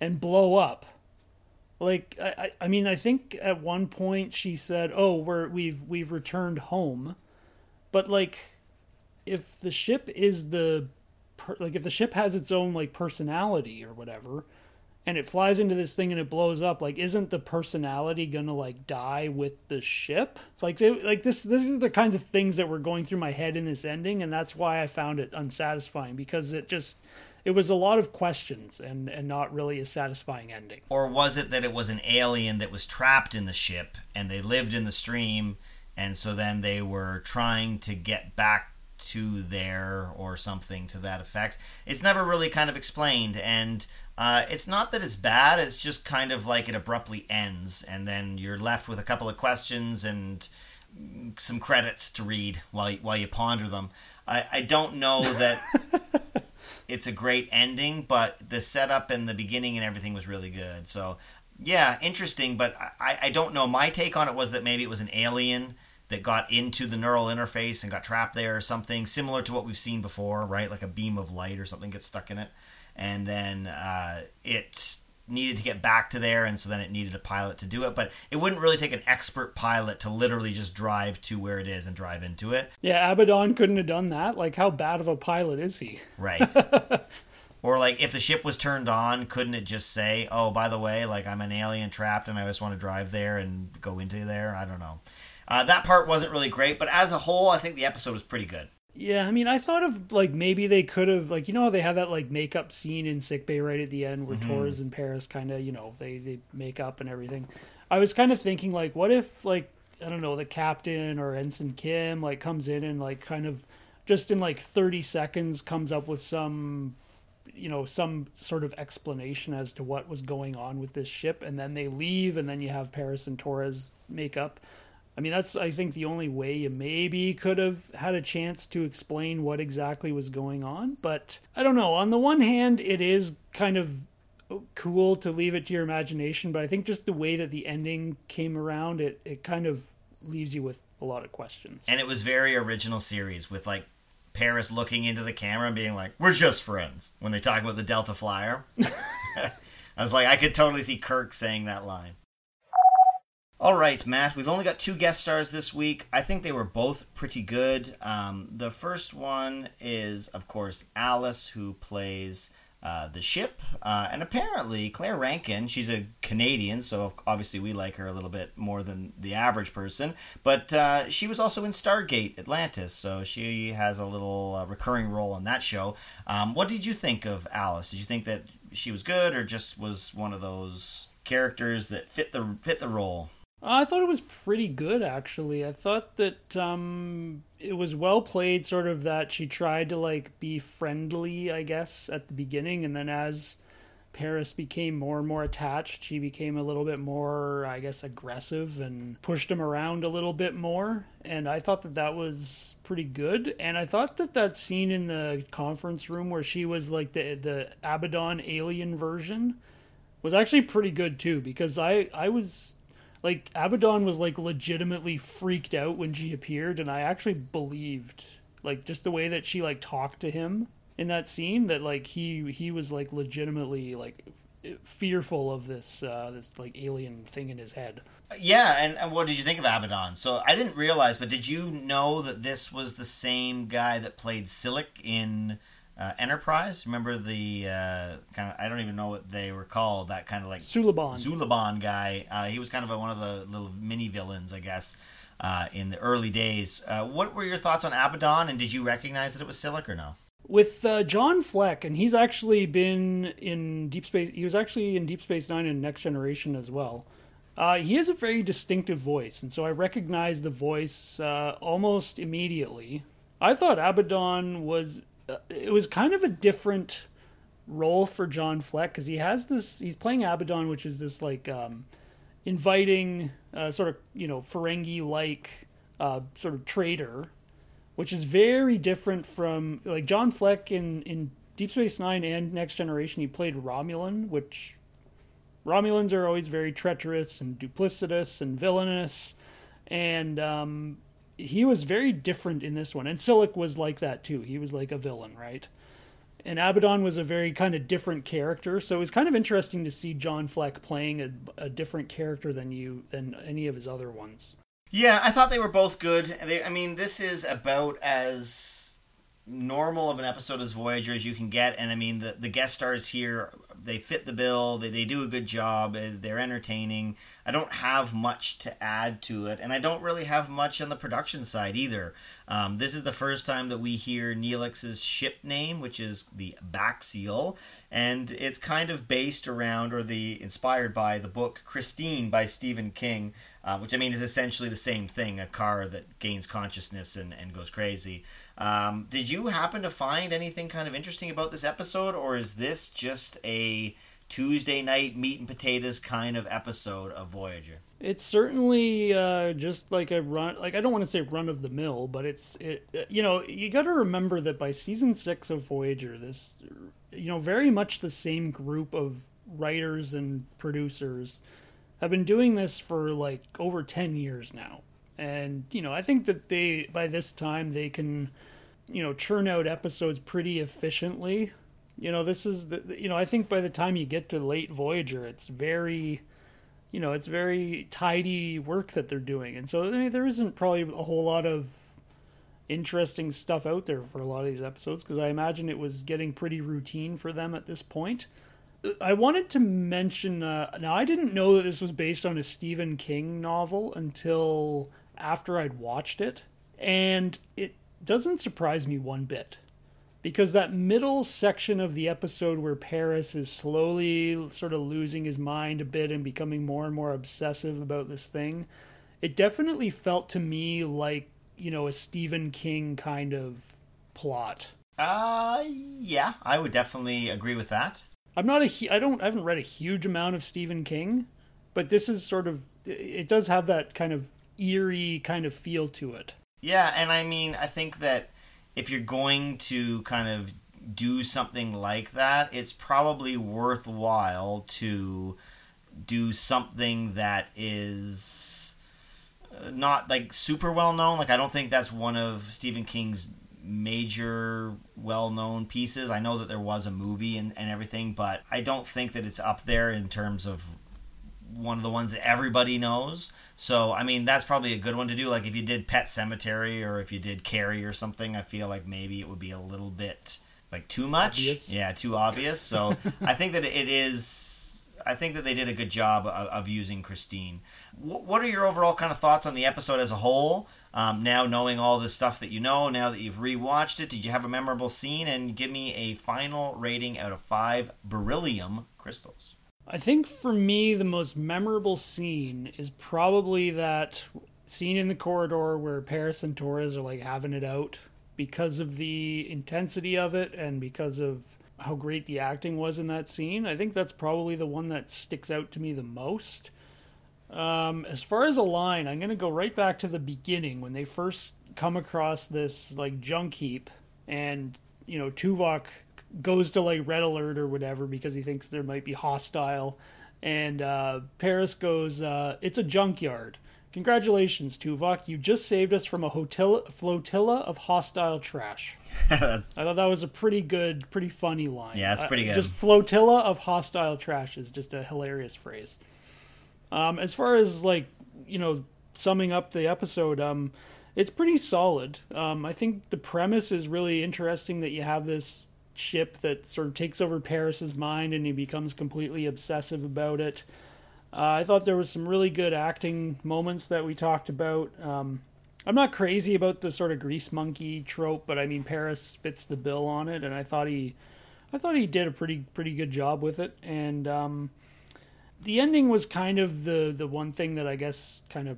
and blow up? Like, I mean, I think at one point she said, oh, we've returned home. But like, if the ship is the, like, if the ship has its own, like, personality or whatever, and it flies into this thing and it blows up, like, isn't the personality gonna, like, die with the ship? Like, they, like, this is the kinds of things that were going through my head in this ending, and that's why I found it unsatisfying, because it just, it was a lot of questions and not really a satisfying ending. Or was it that it was an alien that was trapped in the ship and they lived in the stream, and so then they were trying to get back to there, or something to that effect? It's never really kind of explained, and it's not that it's bad, it's just kind of like it abruptly ends, and then you're left with a couple of questions and some credits to read while you ponder them. I don't know that it's a great ending, but the setup and the beginning and everything was really good. So yeah, interesting, but I don't know. My take on it was that maybe it was an alien that got into the neural interface and got trapped there or something, similar to what we've seen before, right? Like a beam of light or something gets stuck in it. And then it needed to get back to there, and so then it needed a pilot to do it. But it wouldn't really take an expert pilot to literally just drive to where it is and drive into it. Yeah, Abaddon couldn't have done that. Like, how bad of a pilot is he? Right. Or, like, if the ship was turned on, couldn't it just say, oh, by the way, like, I'm an alien trapped and I just want to drive there and go into there? I don't know. That part wasn't really great, but as a whole, I think the episode was pretty good. Yeah, I mean, I thought of, like, maybe they could have, like, you know how they have that, like, makeup scene in sickbay right at the end where Torres and Paris kind of, you know, they make up and everything. I was kind of thinking, like, what if, like, I don't know, the captain or Ensign Kim, like, comes in and, like, kind of just in, like, 30 seconds comes up with some, you know, some sort of explanation as to what was going on with this ship, and then they leave, and then you have Paris and Torres make up. I mean, that's, I think, the only way you maybe could have had a chance to explain what exactly was going on. But I don't know. On the one hand, it is kind of cool to leave it to your imagination, but I think just the way that the ending came around, it kind of leaves you with a lot of questions. And it was very original series, with, like, Paris looking into the camera and being like, we're just friends, when they talk about the Delta Flyer. I was like, I could totally see Kirk saying that line. All right, Matt, we've only got two guest stars this week. I think they were both pretty good. The first one is, of course, Alice, who plays the ship. And apparently, Claire Rankin, she's a Canadian, so obviously we like her a little bit more than the average person. But she was also in Stargate Atlantis, so she has a little recurring role on that show. What did you think of Alice? Did you think that she was good, or just was one of those characters that fit the role? I thought it was pretty good, actually. I thought that it was well played, sort of that she tried to, like, be friendly, I guess, at the beginning. And then as Paris became more and more attached, she became a little bit more, I guess, aggressive and pushed him around a little bit more. And I thought that that was pretty good. And I thought that that scene in the conference room where she was, like, the Abaddon alien version was actually pretty good, too, because I was... like, Abaddon was, like, legitimately freaked out when she appeared, and I actually believed, like, just the way that she, like, talked to him in that scene, that, like, he was, like, legitimately, like, fearful of this, like, alien thing in his head. Yeah, and what did you think of Abaddon? So, I didn't realize, but did you know that this was the same guy that played Silic in... Enterprise? Remember the kind of, I don't even know what they were called, that kind of like Zulaban guy. He was kind of one of the little mini villains, I guess, in the early days. What were your thoughts on Abaddon, and did you recognize that it was Silic or no? With John Fleck, and he's actually been in Deep Space. He was actually in Deep Space Nine and Next Generation as well. He has a very distinctive voice, and so I recognized the voice almost immediately. I thought Abaddon was. It was kind of a different role for John Fleck, because he has this, he's playing Abaddon, which is this, like, inviting, sort of, you know, Ferengi-like sort of traitor. which is very different from, like, John Fleck in Deep Space Nine and Next Generation. He played Romulan, which Romulans are always very treacherous and duplicitous and villainous, and he was very different in this one. And Silic was like that too. He was like a villain, right? And Abaddon was a very kind of different character, so it was kind of interesting to see John Fleck playing a different character than any of his other ones. Yeah, I thought they were both good. I mean, this is about as normal of an episode as Voyager as you can get, and I mean, the guest stars here, they fit the bill, they do a good job, they're entertaining. I don't have much to add to it, and I don't really have much on the production side either. This is the first time that we hear Neelix's ship name, which is the Baxial, and it's kind of based around, or inspired by, the book Christine by Stephen King, which, I mean, is essentially the same thing, a car that gains consciousness and goes crazy. Did you happen to find anything kind of interesting about this episode, or is this just a Tuesday night meat and potatoes kind of episode of Voyager? It's certainly just like a run, like, I don't want to say run of the mill, but it you know, you got to remember that by season 6 of Voyager, this, you know, very much the same group of writers and producers have been doing this for like over 10 years now. And, you know, I think that by this time they can, you know, churn out episodes pretty efficiently. You know, this is you know, I think by the time you get to late Voyager, it's very tidy work that they're doing. And so, I mean, there isn't probably a whole lot of interesting stuff out there for a lot of these episodes, because I imagine it was getting pretty routine for them at this point. I wanted to mention, now I didn't know that this was based on a Stephen King novel until after I'd watched it, and it doesn't surprise me one bit. Because that middle section of the episode where Paris is slowly sort of losing his mind a bit and becoming more and more obsessive about this thing, it definitely felt to me like, you know, a Stephen King kind of plot. Yeah, I would definitely agree with that. I haven't read a huge amount of Stephen King, but this is sort of, it does have that kind of eerie kind of feel to it. Yeah, and I mean, I think that if you're going to kind of do something like that, it's probably worthwhile to do something that is not like super well known. Like, I don't think that's one of Stephen King's major well known pieces. I know that there was a movie and everything, but I don't think that it's up there in terms of one of the ones that everybody knows. So, I mean, that's probably a good one to do. Like, if you did Pet Sematary or if you did Carrie or something, I feel like maybe it would be a little bit, like, too much. Obvious. Yeah, too obvious. So, I think that it is, I think that they did a good job of using Christine. What are your overall kind of thoughts on the episode as a whole? Now knowing all the stuff that you know, now that you've rewatched it, did you have a memorable scene? And give me a final rating out of 5 beryllium crystals. I think for me, the most memorable scene is probably that scene in the corridor where Paris and Torres are like having it out, because of the intensity of it and because of how great the acting was in that scene. I think that's probably the one that sticks out to me the most. As far as a line, I'm going to go right back to the beginning when they first come across this like junk heap, and, you know, Tuvok goes to like red alert or whatever because he thinks there might be hostile, and Paris goes, it's a junkyard. Congratulations, Tuvok, you just saved us from a flotilla of hostile trash. I thought that was a pretty funny line. Yeah, that's pretty good. Just flotilla of hostile trash is just a hilarious phrase. As far as, like, you know, summing up the episode, it's pretty solid. I think the premise is really interesting, that you have this ship that sort of takes over Paris's mind and he becomes completely obsessive about it. I thought there was some really good acting moments that we talked about. I'm not crazy about the sort of grease monkey trope, but I mean, Paris fits the bill on it, and I thought he did a pretty good job with it. And the ending was kind of the one thing that I guess kind of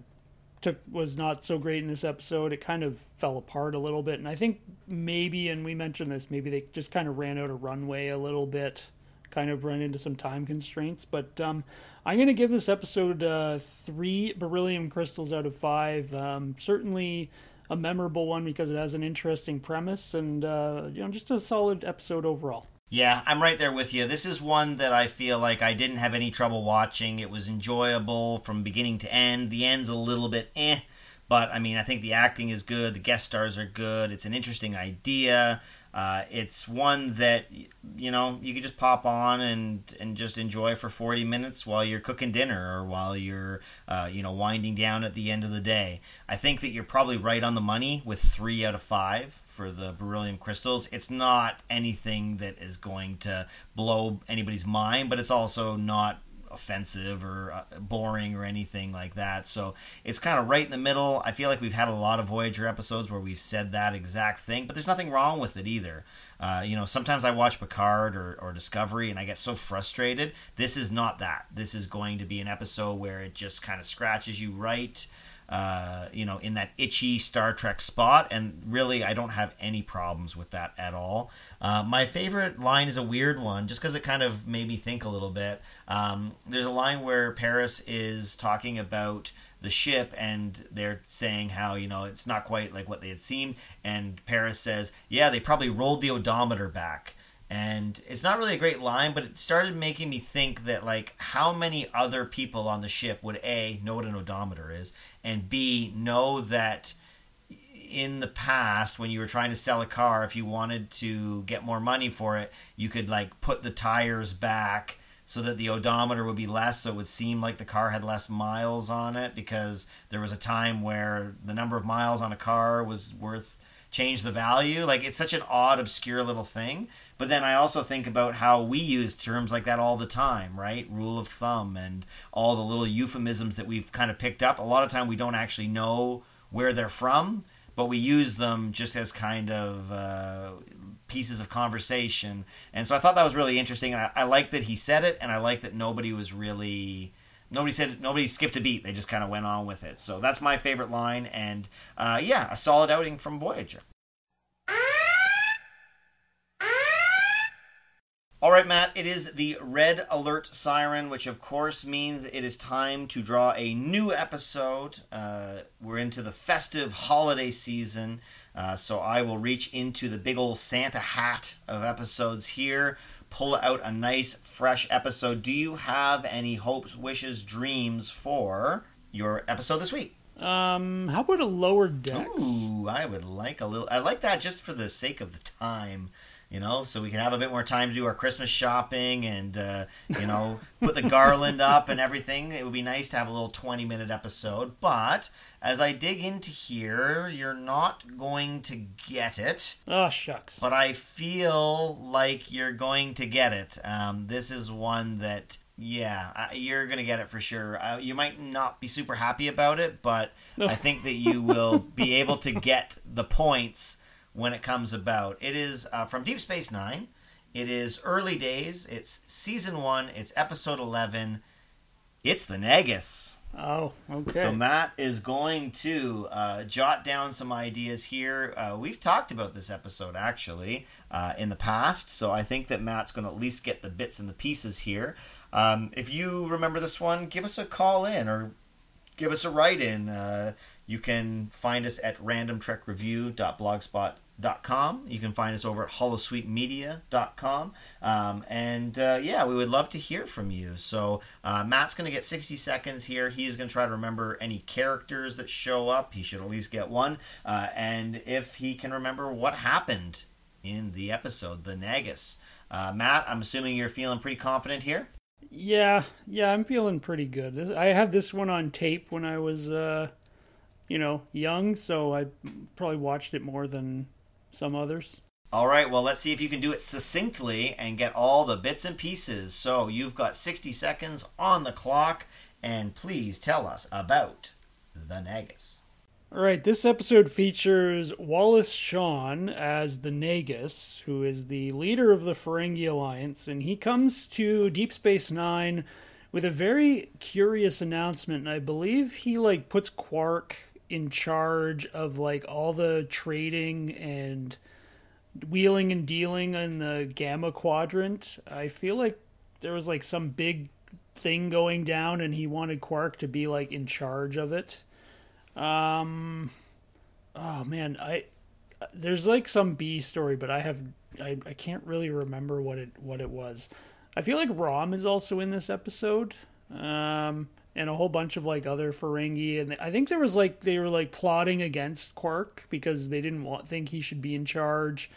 was not so great in this episode. It kind of fell apart a little bit, and I think maybe, and we mentioned this, maybe they just kind of ran out of runway a little bit, kind of run into some time constraints. But I'm going to give this episode 3 beryllium crystals out of 5. Certainly a memorable one because it has an interesting premise and, just a solid episode overall. Yeah, I'm right there with you. This is one that I feel like I didn't have any trouble watching. It was enjoyable from beginning to end. The end's a little bit eh, but I mean, I think the acting is good. The guest stars are good. It's an interesting idea. It's one that, you know, you can just pop on and just enjoy for 40 minutes while you're cooking dinner or while you're, winding down at the end of the day. I think that you're probably right on the money with 3 out of 5. For the beryllium crystals. It's not anything that is going to blow anybody's mind, but it's also not offensive or boring or anything like that. So it's kind of right in the middle. I feel like we've had a lot of Voyager episodes where we've said that exact thing, but there's nothing wrong with it either. Sometimes I watch Picard or Discovery and I get so frustrated. This is not that. This is going to be an episode where it just kind of scratches you right in that itchy Star Trek spot, and really I don't have any problems with that at all. My favorite line is a weird one, just because it kind of made me think a little bit. There's a line where Paris is talking about the ship, and they're saying how, it's not quite like what they had seen, and Paris says, yeah, they probably rolled the odometer back. And it's not really a great line, but it started making me think that, like, how many other people on the ship would, A, know what an odometer is, and B, know that in the past when you were trying to sell a car, if you wanted to get more money for it, you could, like, put the tires back so that the odometer would be less, so it would seem like the car had less miles on it, because there was a time where the number of miles on a car was change the value. Like, it's such an odd, obscure little thing. But then I also think about how we use terms like that all the time, right? Rule of thumb and all the little euphemisms that we've kind of picked up. A lot of time we don't actually know where they're from, but we use them just as kind of pieces of conversation. And so I thought that was really interesting. And I like that he said it, and I like that nobody was really... Nobody skipped a beat. They just kind of went on with it. So that's my favorite line. And, a solid outing from Voyager. All right, Matt, it is the red alert siren, which of course means it is time to draw a new episode. We're into the festive holiday season. So I will reach into the big old Santa hat of episodes here. Pull out a nice fresh episode. Do you have any hopes, wishes, dreams for your episode this week? How about a Lower Decks? Ooh, I would like a little. I like that just for the sake of the time, so we can have a bit more time to do our Christmas shopping and put the garland up and everything. It would be nice to have a little 20-minute episode. But as I dig into here, you're not going to get it. Oh, shucks. But I feel like you're going to get it. This is one that, you're going to get it for sure. You might not be super happy about it, but I think that you will be able to get the points when it comes about. It is from Deep Space Nine. It is Early Days. It's Season 1. It's Episode 11. It's the Negus. Oh, okay. So Matt is going to jot down some ideas here. We've talked about this episode, actually, in the past, so I think that Matt's going to at least get the bits and the pieces here. If you remember this one, give us a call in or give us a write-in. You can find us at randomtrekreview.blogspot.com. You can find us over at holosuitemedia.com. We would love to hear from you. So Matt's going to get 60 seconds here. He's going to try to remember any characters that show up. He should at least get one. And if he can remember what happened in the episode, the Negus. Matt, I'm assuming you're feeling pretty confident here? Yeah, I'm feeling pretty good. I had this one on tape when I was... young, so I probably watched it more than some others. All right, well, let's see if you can do it succinctly and get all the bits and pieces. So you've got 60 seconds on the clock, and please tell us about the Negus. All right, this episode features Wallace Shawn as the Negus, who is the leader of the Ferengi Alliance, and he comes to Deep Space Nine with a very curious announcement, and I believe he, puts Quark in charge of all the trading and wheeling and dealing in the Gamma Quadrant. I feel like there was some big thing going down and he wanted Quark to be in charge of it. oh man, there's like some B story, but I can't really remember what it was. I feel like Rom is also in this episode, and a whole bunch of like other Ferengi, and I think there was like they were like plotting against Quark because they didn't think he should be in charge,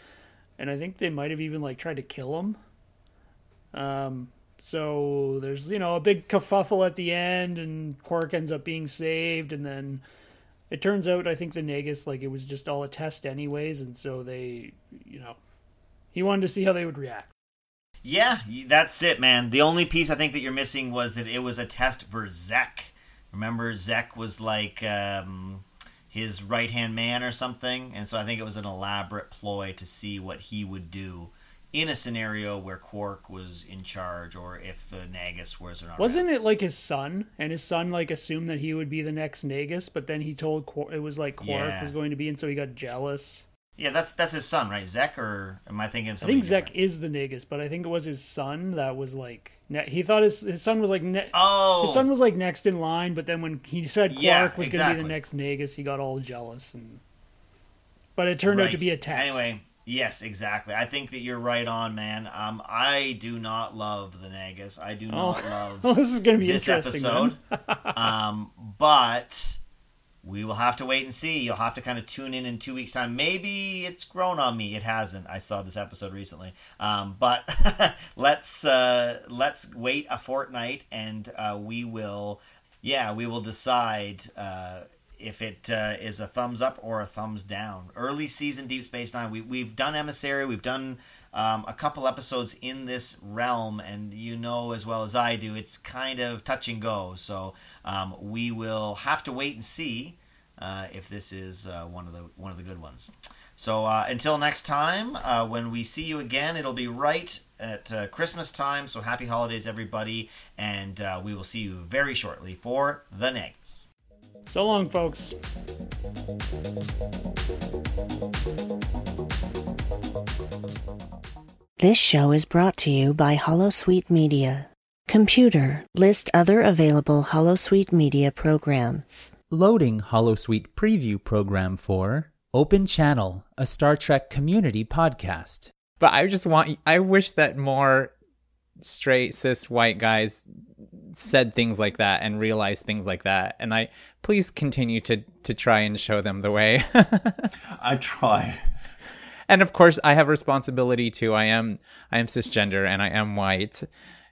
and I think they might have even like tried to kill him. So there's, you know, a big kerfuffle at the end, and Quark ends up being saved, and then it turns out I think the Negus, like, it was just all a test anyways, and so they, you know, he wanted to see how they would react. Yeah, that's it, man. The only piece I think that you're missing was that it was a test for Zek. Remember, Zek was like his right-hand man or something, and so I think it was an elaborate ploy to see what he would do in a scenario where Quark was in charge, or if the Nagus was or not. Wasn't it like his son? And his son like assumed that he would be the next Nagus, but then he told Quark, it was like Quark was going to be, and so he got jealous. Yeah, that's his son, right? Zek, or am I thinking of something different? Zek is the Nagus, but I think it was his son that was like... he thought his son was like... his son was like next in line, but then when he said Quark was going to be the next Nagus, he got all jealous. But it turned out to be a test. Anyway... Yes, exactly. I think that you're right on, man. I do not love the Nagus. I do not love well, this is going to be this interesting episode. But we will have to wait and see. You'll have to kind of tune in 2 weeks' time. Maybe it's grown on me. It hasn't. I saw this episode recently. But let's wait a fortnight, and we will decide. If it is a thumbs up or a thumbs down. Early season Deep Space Nine. We've done Emissary. We've done a couple episodes in this realm. And you know as well as I do, it's kind of touch and go. So we will have to wait and see if this is one of the good ones. So until next time, when we see you again, it'll be right at Christmas time. So happy holidays, everybody. And we will see you very shortly for the next. So long, folks. This show is brought to you by Holosuite Media. Computer, list other available Holosuite Media programs. Loading Holosuite preview program for Open Channel, a Star Trek community podcast. But I wish that more straight, cis, white guys said things like that and realized things like that, and I please continue to try and show them the way. I try, and of course I have responsibility too. I am cisgender and I am white,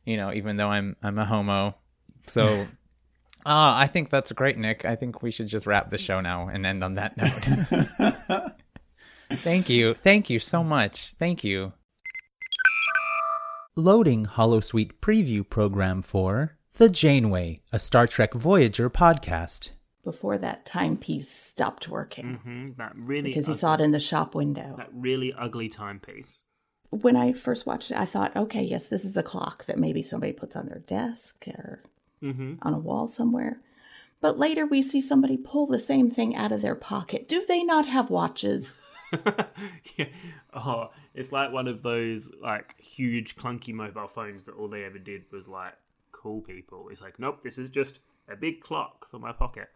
you know, even though I'm a homo, so I think that's great, Nick. I think we should just wrap the show now and end on that note. thank you so much. Thank you. Loading Holosuite preview program for The Janeway, a Star Trek Voyager podcast. Before that timepiece stopped working. Mm-hmm, that really because ugly, he saw it in the shop window. That really ugly timepiece. When I first watched it, I thought, okay, yes, this is a clock that maybe somebody puts on their desk or on a wall somewhere. But later we see somebody pull the same thing out of their pocket. Do they not have watches? Yeah. Oh, it's like one of those like huge clunky mobile phones that all they ever did was like call people. It's like, nope, this is just a big clock for my pocket.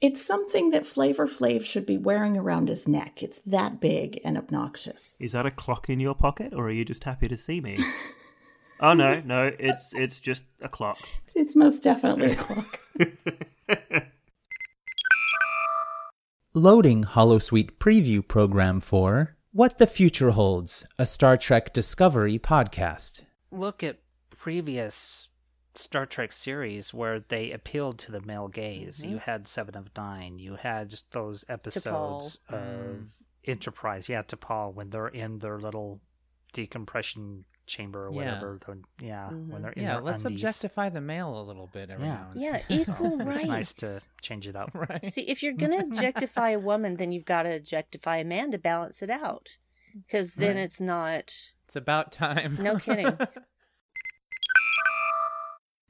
It's something that Flavor Flav should be wearing around his neck. It's that big and obnoxious. Is that a clock in your pocket, or are you just happy to see me? Oh no, it's just a clock. It's most definitely a clock. Loading Holosuite preview program for What the Future Holds, a Star Trek Discovery podcast. Look at previous Star Trek series where they appealed to the male gaze. Mm-hmm. You had Seven of Nine. You had those episodes of Enterprise. Yeah, T'Pol, when they're in their little decompression chamber or whatever. Yeah. Mm-hmm. When they're in their let's undies. Objectify the male a little bit every now and then. Yeah, equal rights. It's nice to change it up. Right. See, if you're going to objectify a woman, then you've got to objectify a man to balance it out. Because then it's not... It's about time. No kidding.